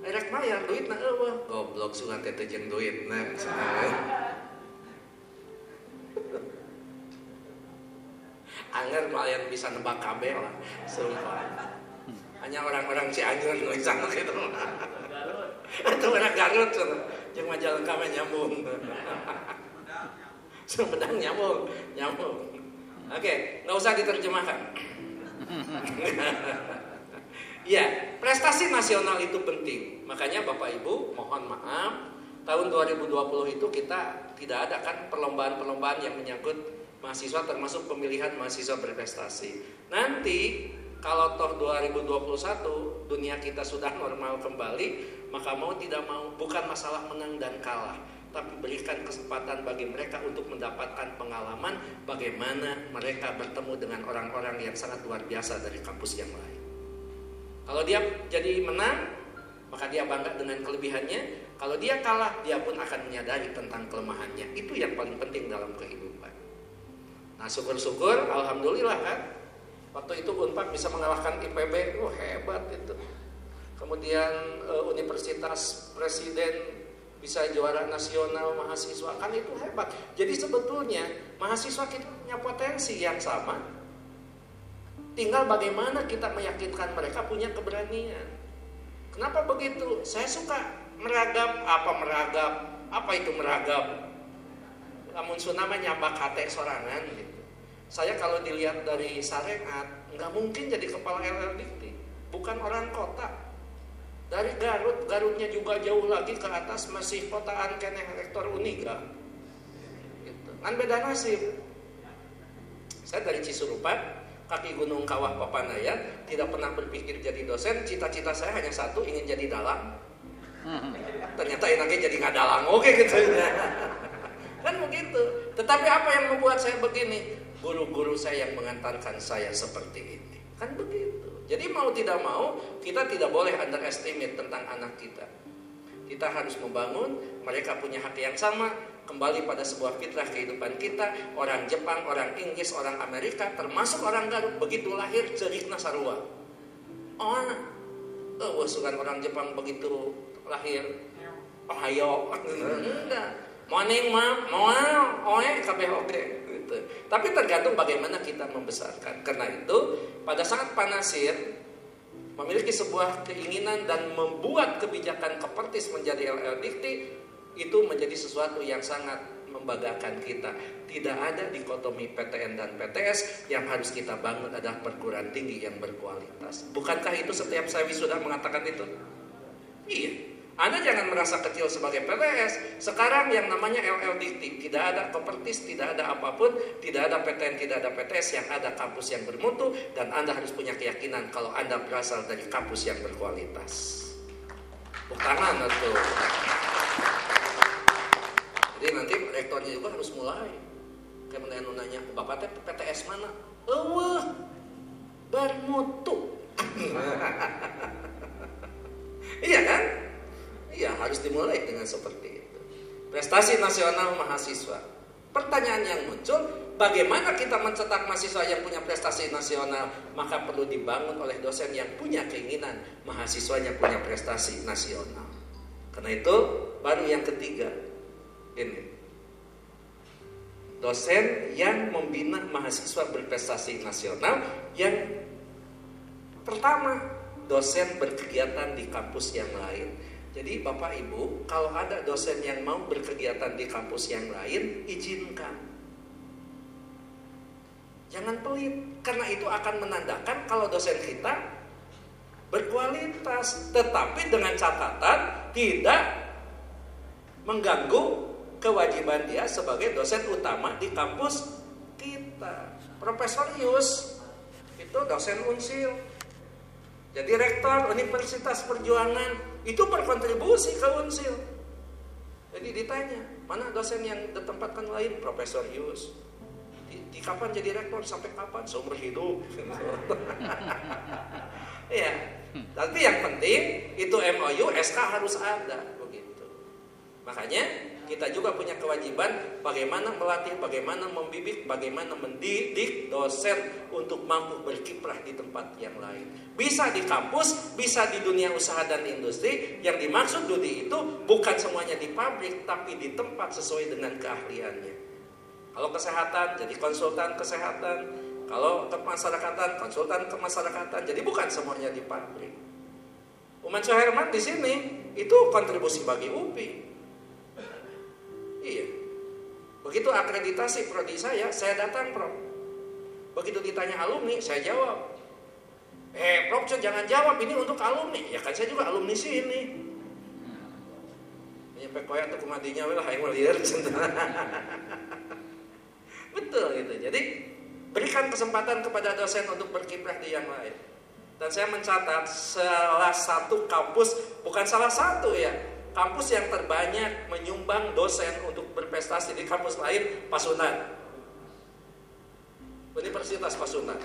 Erek bayar duitna eueuh. Goblok sugan teh teu jeung duitna. Angger malian bisa nebak kabeh lah, sumpah. Hanya orang-orang Cianjur nu bisa gitu. Atau orang Garut jeung Majalengka mah nyambung. Sumedang nyambung, nyambung. Oke, enggak usah diterjemahkan. Ya, prestasi nasional itu penting. Makanya Bapak Ibu, mohon maaf, tahun dua ribu dua puluh itu kita tidak ada kan perlombaan-perlombaan yang menyangkut mahasiswa, termasuk pemilihan mahasiswa berprestasi. Nanti kalau toh dua ribu dua puluh satu dunia kita sudah normal kembali, maka mau tidak mau bukan masalah menang dan kalah, tapi berikan kesempatan bagi mereka untuk mendapatkan pengalaman bagaimana mereka bertemu dengan orang-orang yang sangat luar biasa dari kampus yang lain. Kalau dia jadi menang, maka dia bangga dengan kelebihannya. Kalau dia kalah, dia pun akan menyadari tentang kelemahannya. Itu yang paling penting dalam kehidupan. Nah, syukur-syukur, alhamdulillah kan. Waktu itu Unpak bisa mengalahkan I P B, wah oh, hebat itu. Kemudian eh, Universitas Presiden bisa juara nasional mahasiswa, kan itu hebat. Jadi sebetulnya mahasiswa kita punya potensi yang sama. Tinggal bagaimana kita meyakinkan mereka punya keberanian. Kenapa begitu? Saya suka meragap. Apa meragap? Apa itu meragap? Lamun sunama nyambak hati sorangan gitu. Saya kalau dilihat dari Sarengat, nggak mungkin jadi kepala L L D I K T I, bukan orang kota. Dari Garut, Garutnya juga jauh lagi ke atas, masih kotaan keneh rektor Uniga. Gitu. Kan beda nasib. Saya dari Cisurupan, kaki gunung kawah Papanayan, tidak pernah berpikir jadi dosen. Cita-cita saya hanya satu, ingin jadi dalang. Ternyata enaknya jadi nggak dalang, oke gitu. Kan begitu. Tetapi apa yang membuat saya begini? Guru-guru saya yang mengantarkan saya seperti ini. Kan begitu. Jadi mau tidak mau, kita tidak boleh underestimate tentang anak kita. Kita harus membangun, mereka punya hak yang sama. Kembali pada sebuah fitrah kehidupan kita. Orang Jepang, orang Inggris, orang Amerika, termasuk orang Garut, begitu lahir cerikna sarua. Oh, oh sukan orang Jepang begitu lahir ohayo, enggak morning ma, moa, oe, kabeh oke. Tapi tergantung bagaimana kita membesarkan. Karena itu pada saat Pak Nasir memiliki sebuah keinginan dan membuat kebijakan Kepertis menjadi L L D I K T I, itu menjadi sesuatu yang sangat membanggakan kita. Tidak ada dikotomi P T N dan P T S. Yang harus kita bangun adalah perguruan tinggi yang berkualitas. Bukankah itu setiap saya wisuda mengatakan itu? Iya. Anda jangan merasa kecil sebagai P T S. Sekarang yang namanya L L D I K T I, tidak ada Kepertis, tidak ada apapun, tidak ada P T N, tidak ada P T S, yang ada kampus yang bermutu, dan Anda harus punya keyakinan kalau Anda berasal dari kampus yang berkualitas. Tepuk tangan itu. Jadi nanti rektornya juga harus mulai. Kemudian nanya, Bapak P T S mana? Eueuh, bermutu. Iya kan? Ya harus dimulai dengan seperti itu. Prestasi nasional mahasiswa. Pertanyaan yang muncul, bagaimana kita mencetak mahasiswa yang punya prestasi nasional? Maka perlu dibangun oleh dosen yang punya keinginan mahasiswanya punya prestasi nasional. Karena itu baru yang ketiga ini, dosen yang membina mahasiswa berprestasi nasional. Yang pertama, dosen berkegiatan di kampus yang lain. Jadi Bapak Ibu, kalau ada dosen yang mau berkegiatan di kampus yang lain, izinkan. Jangan pelit, karena itu akan menandakan kalau dosen kita berkualitas. Tetapi dengan catatan tidak mengganggu kewajiban dia sebagai dosen utama di kampus kita. Profesor Yus, itu dosen Unsil. Jadi rektor Universitas Perjuangan. Itu berkontribusi ke Unsil. Jadi ditanya, mana dosen yang ditempatkan lain? Profesor Yus. Di, di kapan jadi rektor? Sampai kapan? Seumur hidup. Ya. Tapi yang penting, itu M O U, S K harus ada. Begitu. Makanya, kita juga punya kewajiban bagaimana melatih, bagaimana membibik, bagaimana mendidik dosen untuk mampu berkiprah di tempat yang lain. Bisa di kampus, bisa di dunia usaha dan industri. Yang dimaksud dunia itu bukan semuanya di pabrik, tapi di tempat sesuai dengan keahliannya. Kalau kesehatan, jadi konsultan kesehatan. Kalau kemasyarakatan, konsultan kemasyarakatan. Jadi bukan semuanya di pabrik. Uman Suherman di sini, itu kontribusi bagi U P I. Iya. Begitu akreditasi prodi saya, saya datang, Prof. Begitu ditanya alumni, saya jawab. Eh, Prof, jangan jawab, ini untuk alumni. Ya kan saya juga alumni sini. Nyampe koyak tuh kumadinya, weh lah, yang melihat. Betul gitu. Jadi, berikan kesempatan kepada dosen untuk berkiprah di yang lain. Dan saya mencatat salah satu kampus, bukan salah satu ya, kampus yang terbanyak menyumbang dosen untuk berprestasi di kampus lain, Pasundan. Universitas Pasundan.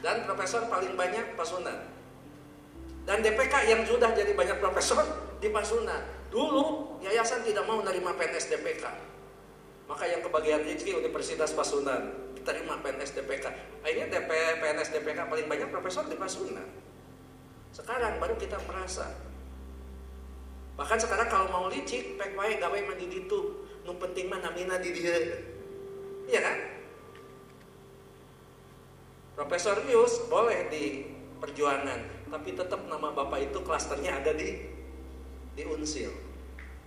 Dan profesor paling banyak Pasundan. Dan D P K yang sudah jadi banyak profesor di Pasundan. Dulu yayasan tidak mau menerima P N S D P K. Maka yang kebagian rezeki Universitas Pasundan diterima P N S D P K. Akhirnya P N S D P K paling banyak profesor di Pasundan. Sekarang baru kita merasa. Bahkan sekarang kalau mau licik, pek wae gawe mandi ditu, nu penting mah namina di dieu. Iya kan? Profesor Yus boleh di Perjuangan, tapi tetap nama Bapak itu klasternya ada di di Unsil.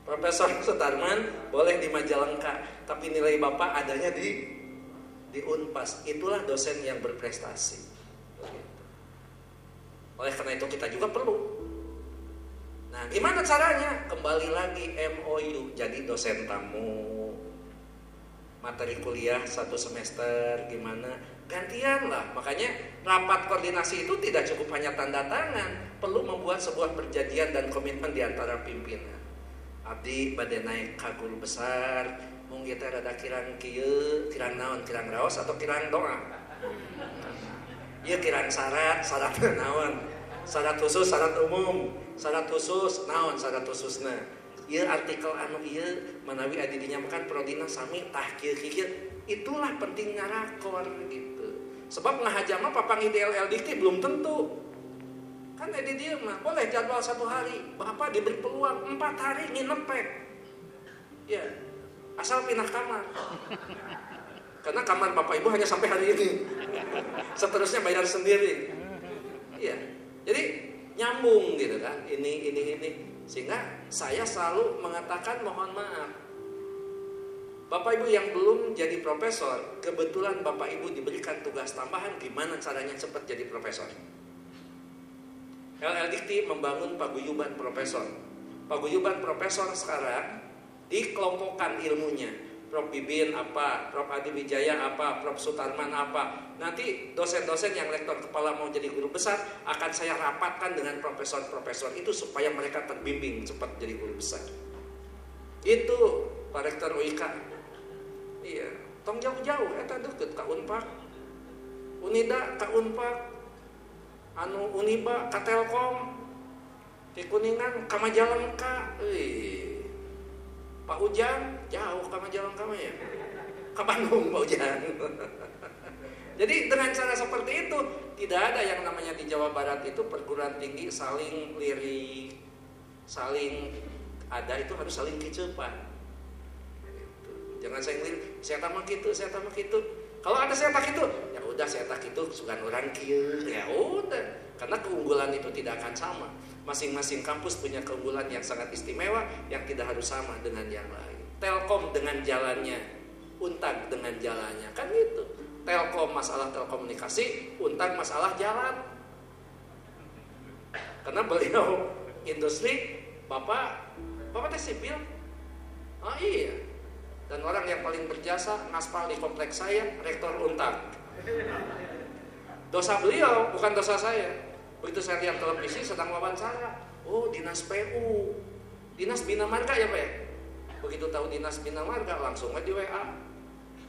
Profesor Sutarman boleh di Majalengka, tapi nilai Bapak adanya di di Unpas. Itulah dosen yang berprestasi. Oleh karena itu kita juga perlu. Nah, gimana caranya? Kembali lagi M O U, jadi dosen tamu. Materi kuliah satu semester gimana? Gantian lah. Makanya rapat koordinasi itu tidak cukup hanya tanda tangan, perlu membuat sebuah perjanjian dan komitmen di antara pimpinan. Abdi badai naik ka guru besar, mung kita rada kirang kieu, kirang naon, kirang raos atau kirang doa. Iya kirang syarat, syarat naon, syarat khusus, syarat umum, syarat khusus, naon, syarat khususna. Iya artikel anu iya manawi adi dinyamakan prodina sami tah kieu kieu. Itulah pentingnya rakor gitu. Sebab ngahajama papang ideal L D K belum tentu. Kan edi dia mah boleh jadwal satu hari, Bapak diberi peluang empat hari nginepek, ya asal pindah kamar, karena kamar Bapak Ibu hanya sampai hari ini, seterusnya bayar sendiri, ya jadi nyambung gitu kan, ini ini ini, sehingga saya selalu mengatakan mohon maaf, Bapak Ibu yang belum jadi profesor, kebetulan Bapak Ibu diberikan tugas tambahan, gimana caranya cepat jadi profesor? L L D I K T I membangun paguyuban profesor. Paguyuban profesor sekarang dikelompokkan ilmunya. Prof Bibin apa, Prof Adi Wijaya apa, Prof Sutarman apa. Nanti dosen-dosen yang rektor kepala mau jadi guru besar akan saya rapatkan dengan profesor-profesor itu supaya mereka terbimbing cepat jadi guru besar. Itu Pak Rektor U I K. Iya, tong jauh-jauh eta deukeut ka Unpak. Unida ka Unpak. Anu Uniba ka Telkom di Kuningan ka Majalengka, euy. Pak Ujang jauh ka Majalengka mah ya. Ka Bandung Pak Ujang. Jadi dengan cara seperti itu tidak ada yang namanya di Jawa Barat itu perguruan tinggi saling lirik, saling ada itu harus saling keceupan. Jangan saling lirik, saya tamak kitu, saya tamak kitu. Kalau ada setak itu, ya udah setak itu sugan orang kieu, ya udah. Karena keunggulan itu tidak akan sama. Masing-masing kampus punya keunggulan yang sangat istimewa, yang tidak harus sama dengan yang lain. Telkom dengan jalannya, Untag dengan jalannya, kan gitu. Telkom masalah telekomunikasi, Untag masalah jalan. Karena beliau industri, bapak, bapak teh sipil, ah iya. Dan orang yang paling berjasa ngaspal di kompleks saya, Rektor Untag. Dosa beliau, bukan dosa saya. Begitu saya lihat televisi sedang wawancara, oh dinas P U, dinas Bina Marga ya Pak ya. Begitu tahu dinas Bina Marga langsung aja W A,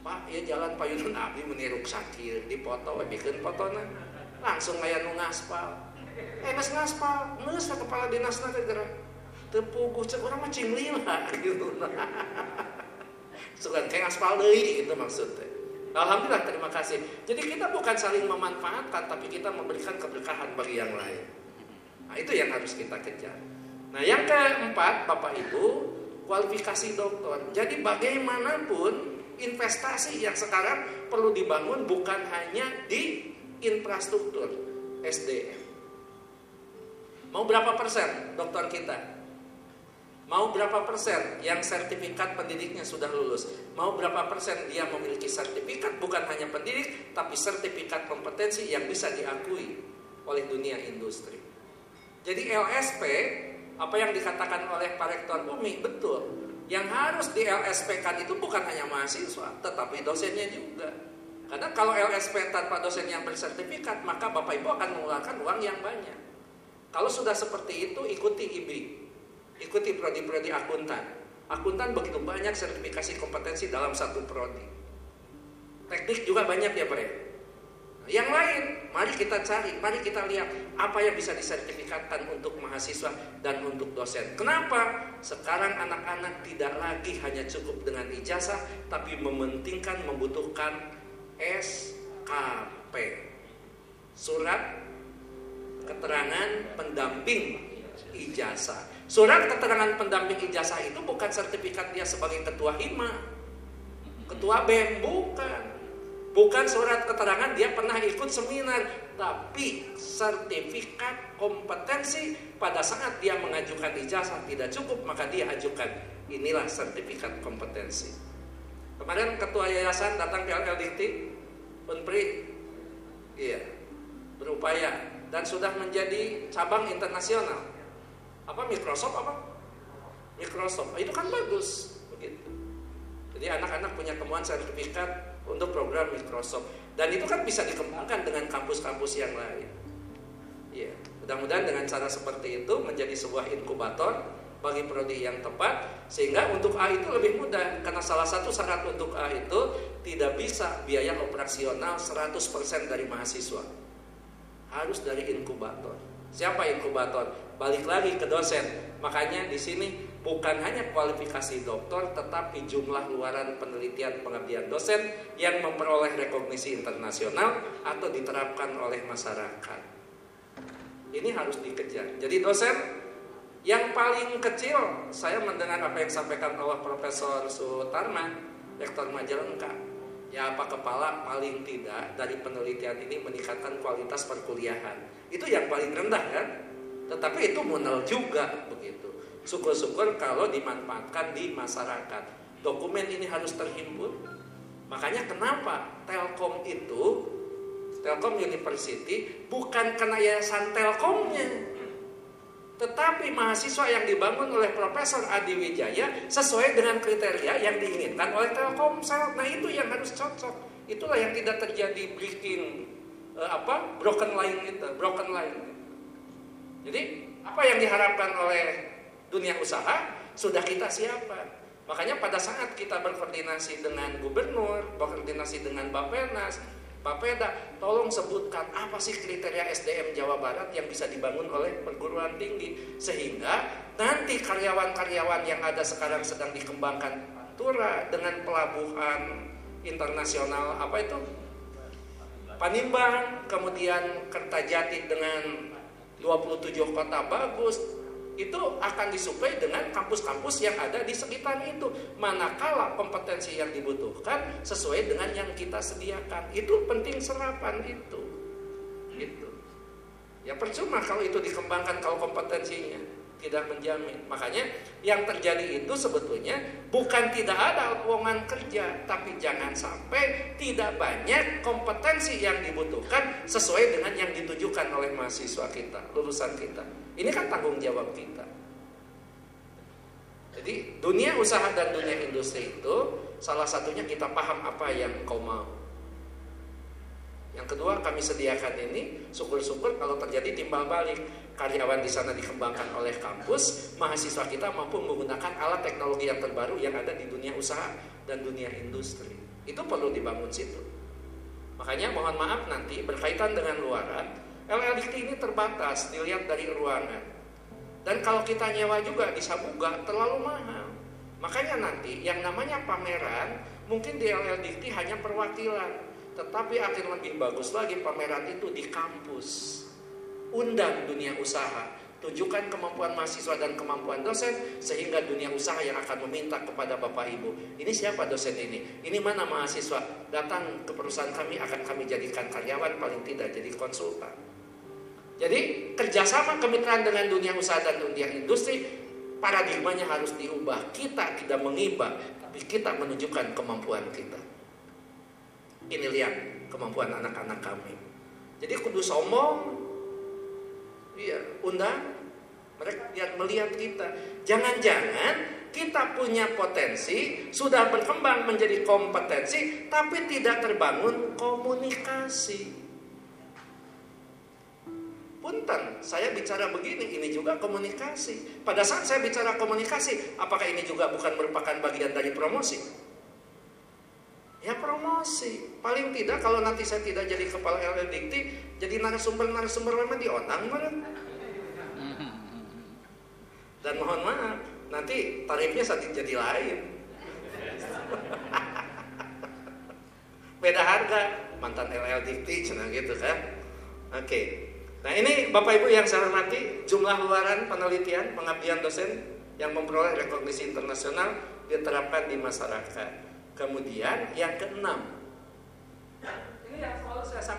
Pak ya jalan Pak Yunun Abi meniruk sakir dipoto, bikin fotonya, langsung kayak nu ngaspal. Eh mas ngaspal, nges kepala dinasnya tergerak, tepuguh cek orang macam lila gitu. Sukan kayak aspal deui itu maksudnya. Alhamdulillah terima kasih. Jadi kita bukan saling memanfaatkan tapi kita memberikan keberkahan bagi yang lain. Nah, itu yang harus kita kejar. Nah, yang keempat Bapak Ibu, kualifikasi doktor. Jadi bagaimanapun investasi yang sekarang perlu dibangun bukan hanya di infrastruktur S D M. Mau berapa persen dokter kita? Mau berapa persen yang sertifikat pendidiknya sudah lulus? Mau berapa persen dia memiliki sertifikat bukan hanya pendidik, tapi sertifikat kompetensi yang bisa diakui oleh dunia industri. Jadi L S P, apa yang dikatakan oleh Pak Rektor Umi, betul. Yang harus di L S P-kan itu bukan hanya mahasiswa, tetapi dosennya juga. Karena kalau L S P tanpa dosen yang bersertifikat, maka Bapak Ibu akan mengeluarkan uang yang banyak. Kalau sudah seperti itu, ikuti I B. Ikuti prodi-prodi akuntan. Akuntan begitu banyak sertifikasi kompetensi dalam satu prodi. Teknik juga banyak ya Pak. Yang lain, mari kita cari, mari kita lihat apa yang bisa disertifikatkan untuk mahasiswa dan untuk dosen. Kenapa? Sekarang anak-anak tidak lagi hanya cukup dengan ijazah, tapi mementingkan membutuhkan S K P, surat keterangan pendamping ijazah. Surat keterangan pendamping ijazah itu bukan sertifikat dia sebagai ketua hima, ketua B E M, bukan. bukan surat keterangan dia pernah ikut seminar, tapi sertifikat kompetensi pada saat dia mengajukan ijazah tidak cukup, maka dia ajukan inilah sertifikat kompetensi. Kemarin ketua yayasan datang ke LLDIKTI, Unpri, iya, berupaya dan sudah menjadi cabang internasional. Apa Microsoft apa? Microsoft, itu kan bagus, begitu. Jadi anak-anak punya temuan sertifikat untuk program Microsoft, dan itu kan bisa dikembangkan dengan kampus-kampus yang lain. Ya, mudah-mudahan dengan cara seperti itu menjadi sebuah inkubator bagi prodi yang tepat, sehingga untuk A itu lebih mudah, karena salah satu syarat untuk A itu tidak bisa biaya operasional seratus persen dari mahasiswa, harus dari inkubator. Siapa inkubator? Balik lagi ke dosen. Makanya di sini bukan hanya kualifikasi doktor, tetapi jumlah luaran penelitian pengabdian dosen yang memperoleh rekognisi internasional atau diterapkan oleh masyarakat. Ini harus dikejar. Jadi dosen yang paling kecil, saya mendengar apa yang disampaikan oleh Profesor Sutarman, Rektor Majalengka. Ya, apa kepala paling tidak dari penelitian ini meningkatkan kualitas perkuliahan. Itu yang paling rendah kan? Tetapi itu modal juga begitu. Syukur-syukur kalau dimanfaatkan di masyarakat. Dokumen ini harus terhimpun. Makanya kenapa Telkom itu, Telkom University, bukan karena yayasan Telkomnya, tetapi mahasiswa yang dibangun oleh Profesor Adi Wijaya sesuai dengan kriteria yang diinginkan oleh Telkomsel. Nah itu yang harus cocok. Itulah yang tidak terjadi breaking, eh, apa, broken line itu, broken line. Jadi apa yang diharapkan oleh dunia usaha sudah kita siapkan. Makanya pada saat kita berkoordinasi dengan gubernur, berkoordinasi dengan Bappenas, Bapeda, tolong sebutkan apa sih kriteria S D M Jawa Barat yang bisa dibangun oleh perguruan tinggi, sehingga nanti karyawan-karyawan yang ada sekarang sedang dikembangkan Pantura dengan pelabuhan internasional apa itu Panimbang, kemudian Kertajati dengan dua puluh tujuh kota bagus, itu akan disuplai dengan kampus-kampus yang ada di sekitar itu, manakala kompetensi yang dibutuhkan sesuai dengan yang kita sediakan. Itu penting serapan itu. Gitu. Ya percuma kalau itu dikembangkan kalau kompetensinya tidak menjamin. Makanya yang terjadi itu sebetulnya bukan tidak ada lowongan kerja, tapi jangan sampai tidak banyak kompetensi yang dibutuhkan sesuai dengan yang ditujukan oleh mahasiswa kita, lulusan kita. Ini kan tanggung jawab kita. Jadi dunia usaha dan dunia industri itu salah satunya kita paham apa yang kau mau. Yang kedua, kami sediakan ini, syukur-syukur kalau terjadi timbal balik. Karyawan di sana dikembangkan oleh kampus, mahasiswa kita mampu menggunakan alat teknologi yang terbaru yang ada di dunia usaha dan dunia industri. Itu perlu dibangun situ. Makanya mohon maaf nanti berkaitan dengan luaran, LLDIKTI ini terbatas dilihat dari ruangan. Dan kalau kita nyewa juga di Sabuga terlalu mahal. Makanya nanti yang namanya pameran mungkin di LLDIKTI hanya perwakilan. Tetapi akan lebih bagus lagi pameran itu di kampus. Undang dunia usaha, tunjukkan kemampuan mahasiswa dan kemampuan dosen, sehingga dunia usaha yang akan meminta kepada Bapak Ibu, ini siapa dosen ini, ini mana mahasiswa, datang ke perusahaan kami, akan kami jadikan karyawan, paling tidak jadi konsultan. Jadi kerjasama kemitraan dengan dunia usaha dan dunia industri, paradigmanya harus diubah. Kita tidak mengibah, tapi kita menunjukkan kemampuan kita. Ini lihat kemampuan anak-anak kami. Jadi kudu sombong. Iya, undang mereka biar melihat kita. Jangan-jangan kita punya potensi, sudah berkembang menjadi kompetensi, tapi tidak terbangun komunikasi. Punten, saya bicara begini, ini juga komunikasi. Pada saat saya bicara komunikasi, apakah ini juga bukan merupakan bagian dari promosi? Ya promosi. Paling tidak kalau nanti saya tidak jadi kepala LLDIKTI, jadi narasumber-narasumber memang diundang bareng. Dan mohon maaf, nanti tarifnya saat jadi lain. Beda harga, mantan LLDIKTI cenah gitu kan. Oke. Okay. Nah, ini Bapak Ibu yang saya hormati, jumlah luaran penelitian pengabdian dosen yang memperoleh rekognisi internasional diterapkan di masyarakat. Kemudian yang keenam,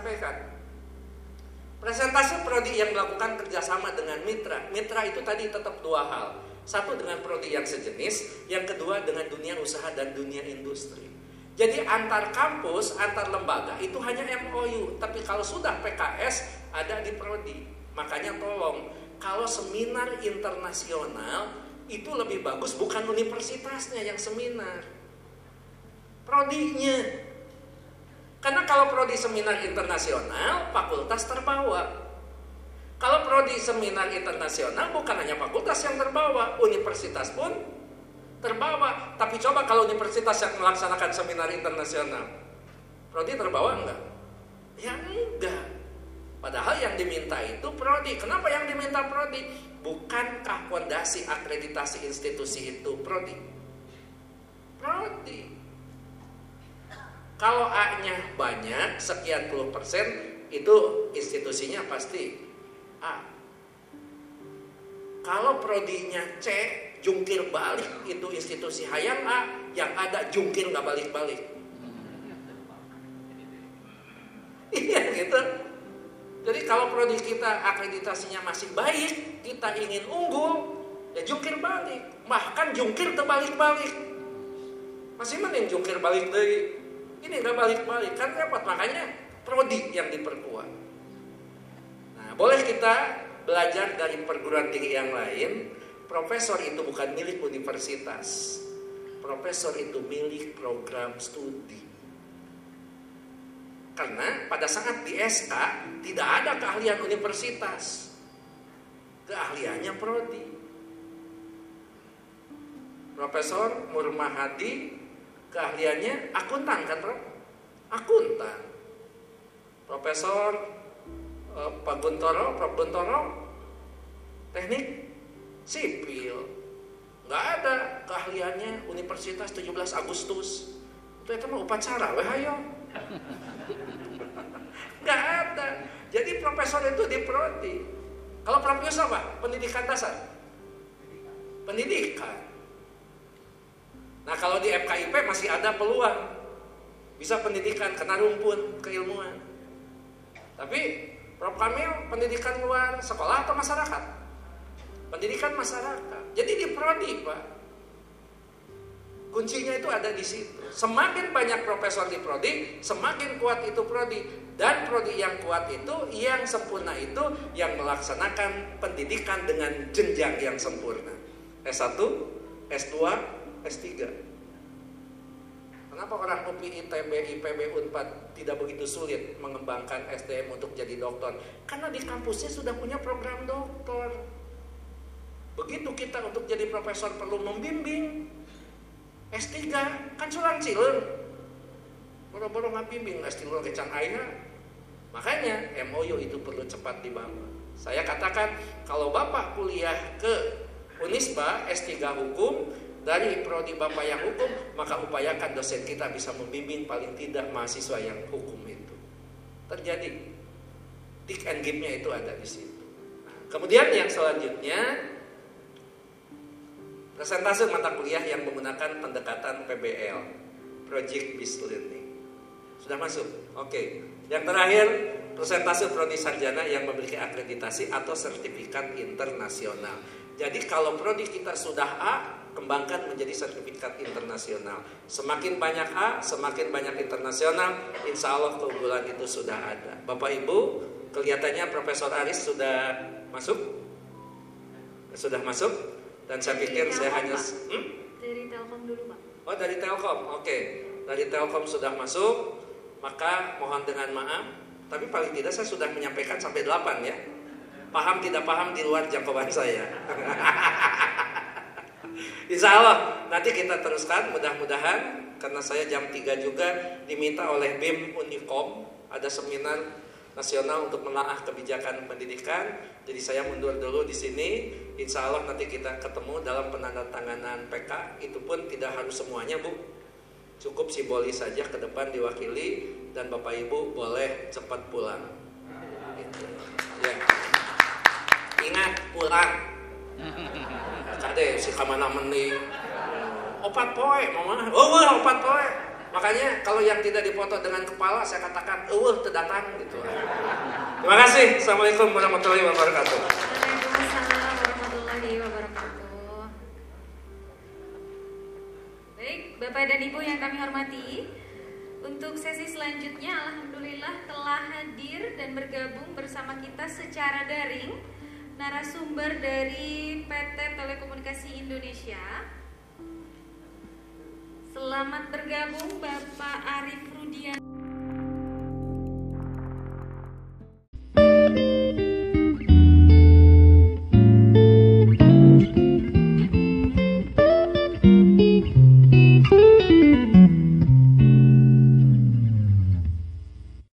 sampaikan. Presentasi prodi yang melakukan kerjasama dengan mitra. Mitra itu tadi tetap dua hal. Satu dengan prodi yang sejenis, yang kedua dengan dunia usaha dan dunia industri. Jadi antar kampus, antar lembaga itu hanya M O U. Tapi kalau sudah P K S ada di prodi. Makanya tolong, kalau seminar internasional itu lebih bagus bukan universitasnya yang seminar, prodinya. Karena kalau prodi seminar internasional, fakultas terbawa. Kalau prodi seminar internasional, bukan hanya fakultas yang terbawa, universitas pun terbawa. Tapi coba kalau universitas yang melaksanakan seminar internasional, prodi terbawa enggak? Ya enggak. Padahal yang diminta itu prodi. Kenapa yang diminta prodi? Bukankah fondasi akreditasi institusi itu prodi? Prodi. Kalau A-nya banyak, sekian puluh persen, itu institusinya pasti A. Kalau prodinya C, jungkir balik, itu institusi hayang A, yang ada jungkir nggak balik-balik. Iya gitu. Jadi kalau prodi kita akreditasinya masih baik, kita ingin unggul, ya jungkir balik. Bahkan jungkir terbalik-balik. Masih mending jungkir balik dari ini nggak balik-balik, kan repot. Makanya prodi yang diperkuat. Nah, boleh kita belajar dari perguruan tinggi yang lain. Profesor itu bukan milik universitas. Profesor itu milik program studi. Karena pada saat di S K tidak ada keahlian universitas. Keahliannya prodi. Profesor Murmahadi keahliannya akuntan kan, Prof? Akuntan. Profesor eh, Pak Guntoro, Prof Guntoro teknik sipil. Nggak ada keahliannya universitas tujuh belas Agustus. Itu itu mah upacara, weh ayo. Nggak ada. Jadi profesor itu di prodi. Kalau Prof Yus apa? Pendidikan dasar. Pendidikan. Nah kalau di F K I P masih ada peluang, bisa pendidikan, kena rumpun, keilmuan. Tapi Prof Kamil pendidikan luar sekolah atau masyarakat? Pendidikan masyarakat. Jadi di prodi, Pak. Kuncinya itu ada di situ. Semakin banyak profesor di prodi, semakin kuat itu prodi. Dan prodi yang kuat itu, yang sempurna itu, yang melaksanakan pendidikan dengan jenjang yang sempurna. S satu, S dua, S tiga. Kenapa orang U P I, I T B, I P B, Unpad tidak begitu sulit mengembangkan S D M untuk jadi doktor? Karena di kampusnya sudah punya program doktor. Begitu kita untuk jadi profesor perlu membimbing. S tiga kan curang cilun. Boro-boro nggak bimbing, S tiga kecang airnya. Makanya M O U itu perlu cepat dibangun. Saya katakan kalau Bapak kuliah ke Unisba S tiga hukum, dari prodi Bapak yang hukum, maka upayakan dosen kita bisa membimbing paling tidak mahasiswa yang hukum itu. Terjadi. Tick and give-nya itu ada di situ. Nah, kemudian yang selanjutnya, presentasi mata kuliah yang menggunakan pendekatan P B L, Project Based Learning. Sudah masuk? Oke. Yang terakhir, presentasi prodi sarjana yang memiliki akreditasi atau sertifikat internasional. Jadi kalau prodi kita sudah A, kembangkan menjadi sertifikat internasional. Semakin banyak A, semakin banyak internasional, insya Allah keunggulan itu sudah ada. Bapak Ibu, kelihatannya Profesor Aris sudah masuk? Sudah masuk? Dan saya pikir dari saya Telkom, hanya... Hmm? Dari Telkom dulu, Pak. Oh, dari Telkom, oke. Okay. Dari Telkom sudah masuk, maka mohon dengan maaf, tapi paling tidak saya sudah menyampaikan sampai delapan ya. Paham tidak paham di luar jangkauan saya. Insya Allah, nanti kita teruskan mudah-mudahan. Karena saya jam tiga juga diminta oleh B E M Unikom, ada seminar nasional untuk menelaah kebijakan pendidikan. Jadi saya mundur dulu di sini. Insya Allah nanti kita ketemu dalam penandatanganan P K. Itu pun tidak harus semuanya, Bu. Cukup simbolis saja ke depan diwakili. Dan Bapak Ibu boleh cepat pulang ya. Ingat, pulang. Kadeh si kamana meni opat poe mama, oh opat poe Makanya kalau yang tidak dipotong dengan kepala saya katakan eueuh teu datang gitu. Terima kasih. Assalamualaikum warahmatullahi wabarakatuh. Waalaikumsalam warahmatullahi wabarakatuh. Baik, Bapak dan Ibu yang kami hormati, untuk sesi selanjutnya alhamdulillah telah hadir dan bergabung bersama kita secara daring narasumber dari P T Telekomunikasi Indonesia. Selamat bergabung Bapak Arief Rudian.